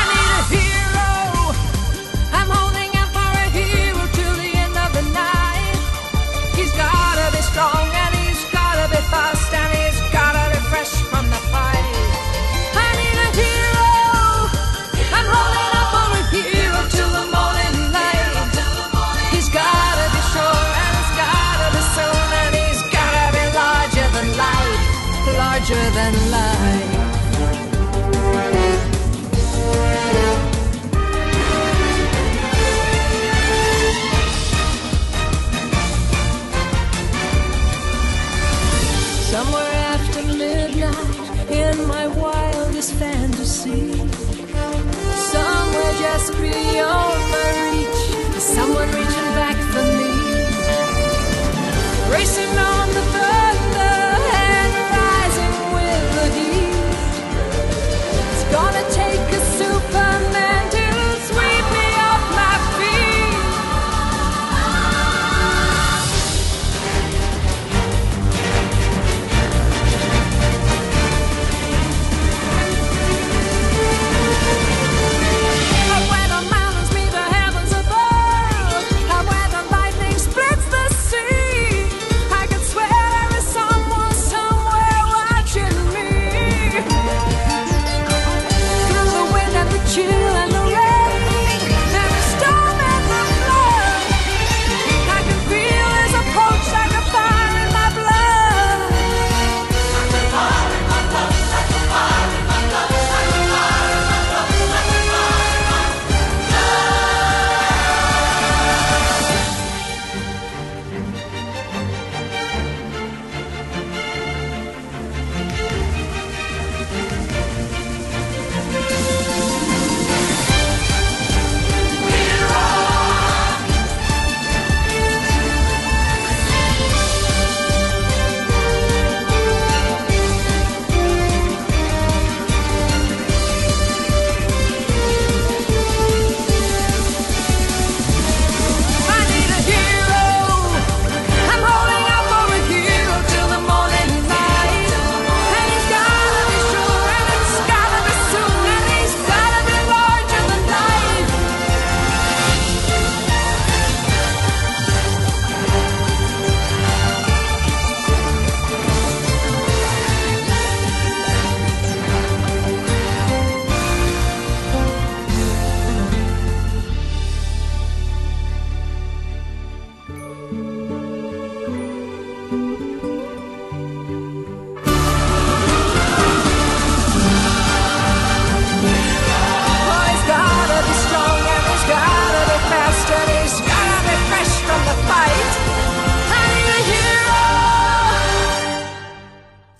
I need a hero. I'm holding out for a hero to the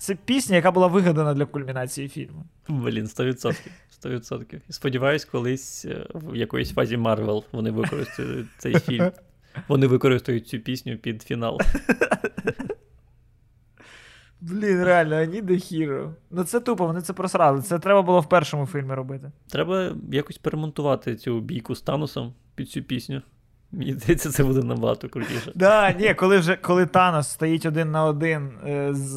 Це пісня, яка була вигадана для кульмінації фільму. Блін, сто відсотків. сто відсотків. Сподіваюсь, колись в якоїсь фазі Марвел вони використають цей фільм. Вони використають цю пісню під фінал. Блін, реально, ані де хіро. Ну це тупо, вони це просрали. Це треба було в першому фільмі робити. Треба якось перемонтувати цю бійку з Таносом під цю пісню. Мені здається, це буде набагато крутіше. Да, ні, коли вже коли Танос стоїть один на один з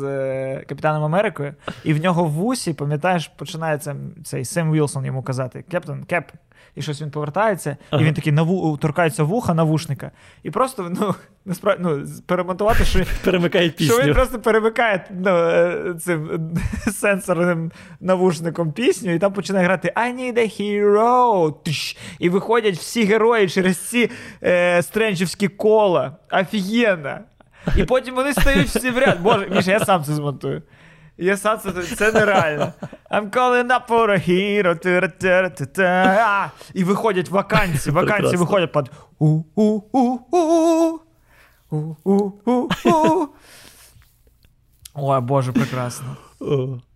Капітаном Америкою, і в нього в вусі, пам'ятаєш, починається цей Сем Вілсон йому казати: "Кептон, кеп", і щось він повертається, ага. І він такий наву... торкається вуха навушника, і просто, ну, насправ... ну перемонтувати, що... перемикає пісню. Що він просто перемикає, ну, цим сенсорним навушником пісню, і там починає грати I need a hero, і виходять всі герої через ці е, стренджівські кола. Офігенно. І потім вони стають всі в ряд. Боже, Міша, я сам це змонтую. Я сам це, це нереально. I'm calling up for a hero. І виходять вакансії. Вакансії виходять під у-у-у-у. У-у-у-у. Ой, боже, прекрасно.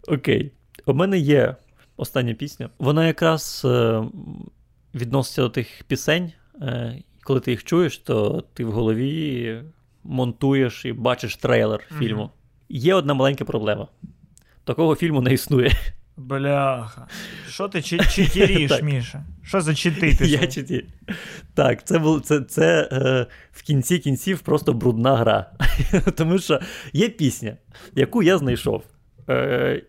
Окей. У мене є остання пісня. Вона якраз відноситься до тих пісень. Коли ти їх чуєш, то ти в голові монтуєш і бачиш трейлер фільму. Є одна маленька проблема. Такого фільму не існує. Бляха. Що ти читіріш, Міша? Що за чити ти? Я читір. Так, це, було, це, це е, в кінці кінців просто брудна гра. Тому що є пісня, яку я знайшов. Е,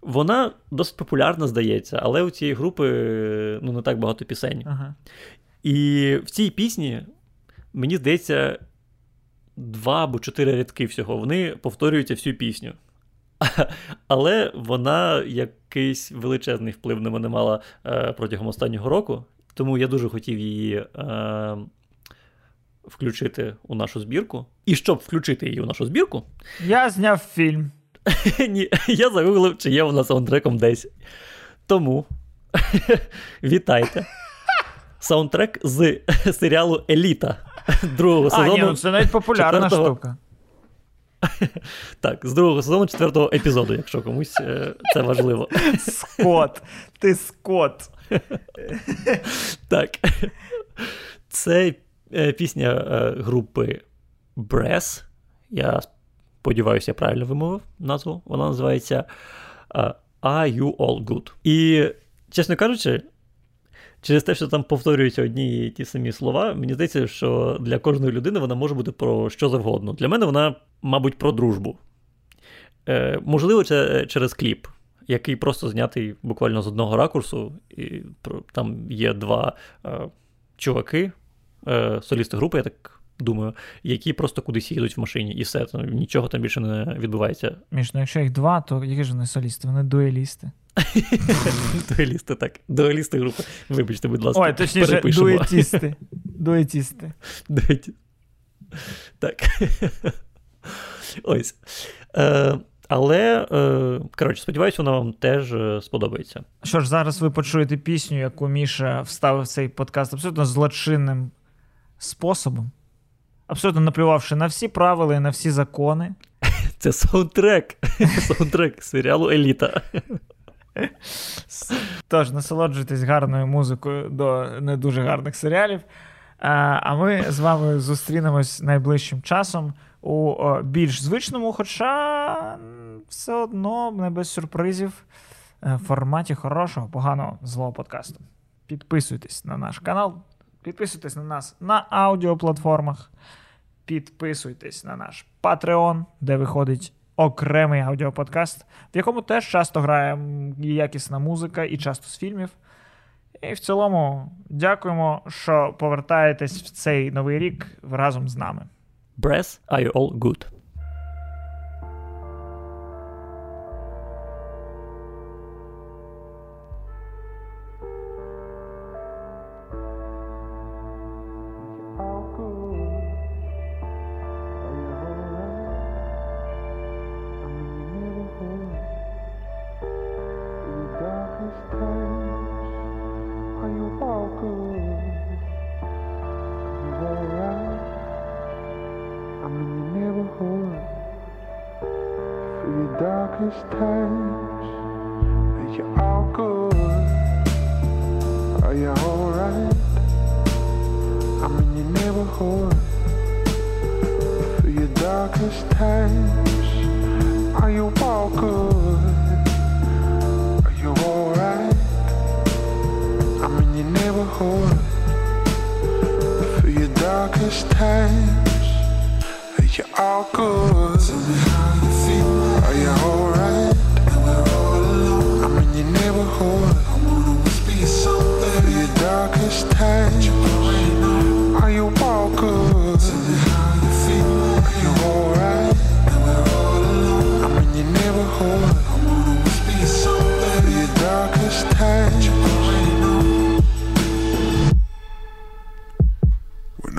вона досить популярна, здається, але у цієї групи ну, не так багато пісень. Ага. І в цій пісні, мені здається, два або чотири рядки всього. Вони повторюються всю пісню. Але вона якийсь величезний вплив на мене мала е, протягом останнього року. Тому я дуже хотів її е, включити у нашу збірку. І щоб включити її у нашу збірку... Я зняв фільм. Ні, я загуглив, чи є вона саундтреком десь. Тому вітайте. Саундтрек з серіалу «Еліта» другого сезону. А, ні, ну це навіть популярна четвертого... штука. Так, з другого сезону четвертого епізоду, якщо комусь це важливо. Скот, ти скот. Так. Це пісня групи Brass. Я сподіваюся, я правильно вимовив назву. Вона називається Are You All Good? І, чесно кажучи, через те, що там повторюються одні і ті самі слова, мені здається, що для кожної людини вона може бути про що завгодно. Для мене вона, мабуть, про дружбу. Е, можливо, це через кліп, який просто знятий буквально з одного ракурсу. І про, там є два е, чуваки, е, солісти групи, я так думаю, які просто кудись їдуть в машині, і все, там, нічого там більше не відбувається. Міш, ну якщо їх два, то які ж вони солісти? Вони дуелісти. Дуелісти, так. Дуелісти групи. Вибачте, будь ласка. Ой, точніше, дуетісти. Дуетісти. Дуеті... Так. Ось. Е, але, е, коротше, сподіваюся, вона вам теж сподобається. Що ж, зараз ви почуєте пісню, яку Міша вставив в цей подкаст абсолютно злочинним способом. Абсолютно наплювавши на всі правила і на всі закони. Це саундтрек. Саундтрек серіалу «Еліта». Тож, насолоджуйтесь гарною музикою до не дуже гарних серіалів. А ми з вами зустрінемось найближчим часом у більш звичному, хоча все одно не без сюрпризів, в форматі хорошого, поганого, злого подкасту. Підписуйтесь на наш канал, підписуйтесь на нас на аудіоплатформах, підписуйтесь на наш Patreon, де виходить окремий аудіоподкаст, в якому теж часто грає якісна музика і часто з фільмів. І в цілому дякуємо, що повертаєтесь в цей новий рік разом з нами. Breath, are you all good? I'm in the neighborhood. darkest times. Are you all good? Are you alright? I'm in your neighborhood. For your darkest times. Are you all good? Are you alright? I'm in your neighborhood. For your darkest times. Are you all good? Tell me how you feel. Are you alright? And we're all alone. I'm in your neighborhood. I wanna whisper you something. For your darkest times. You already know. Are you all good? Tell me how you feel. Are you alright? And we're all alone. I'm in your neighborhood. I wanna whisper you something. For your darkest times. You already know.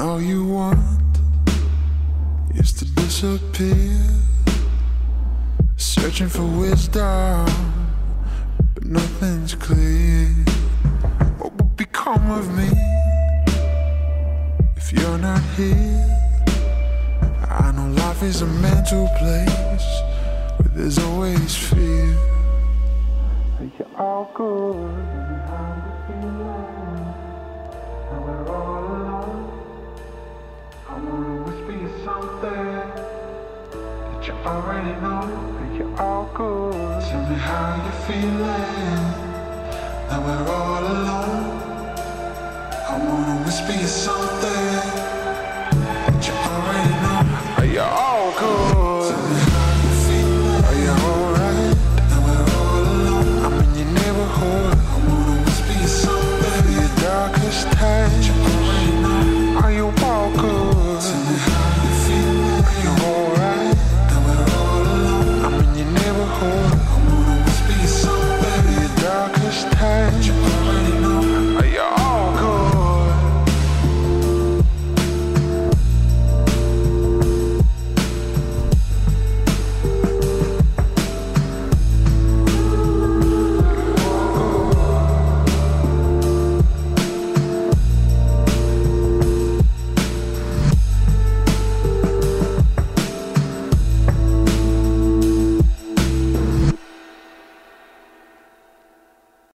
All you want is to disappear, searching for wisdom, but nothing's clear. What would become of me if you're not here? I know life is a mental place where there's always fear. Are you all good? That you already know that you're all good. Tell me how you're feeling. Now we're all alone. I wanna whisper you something.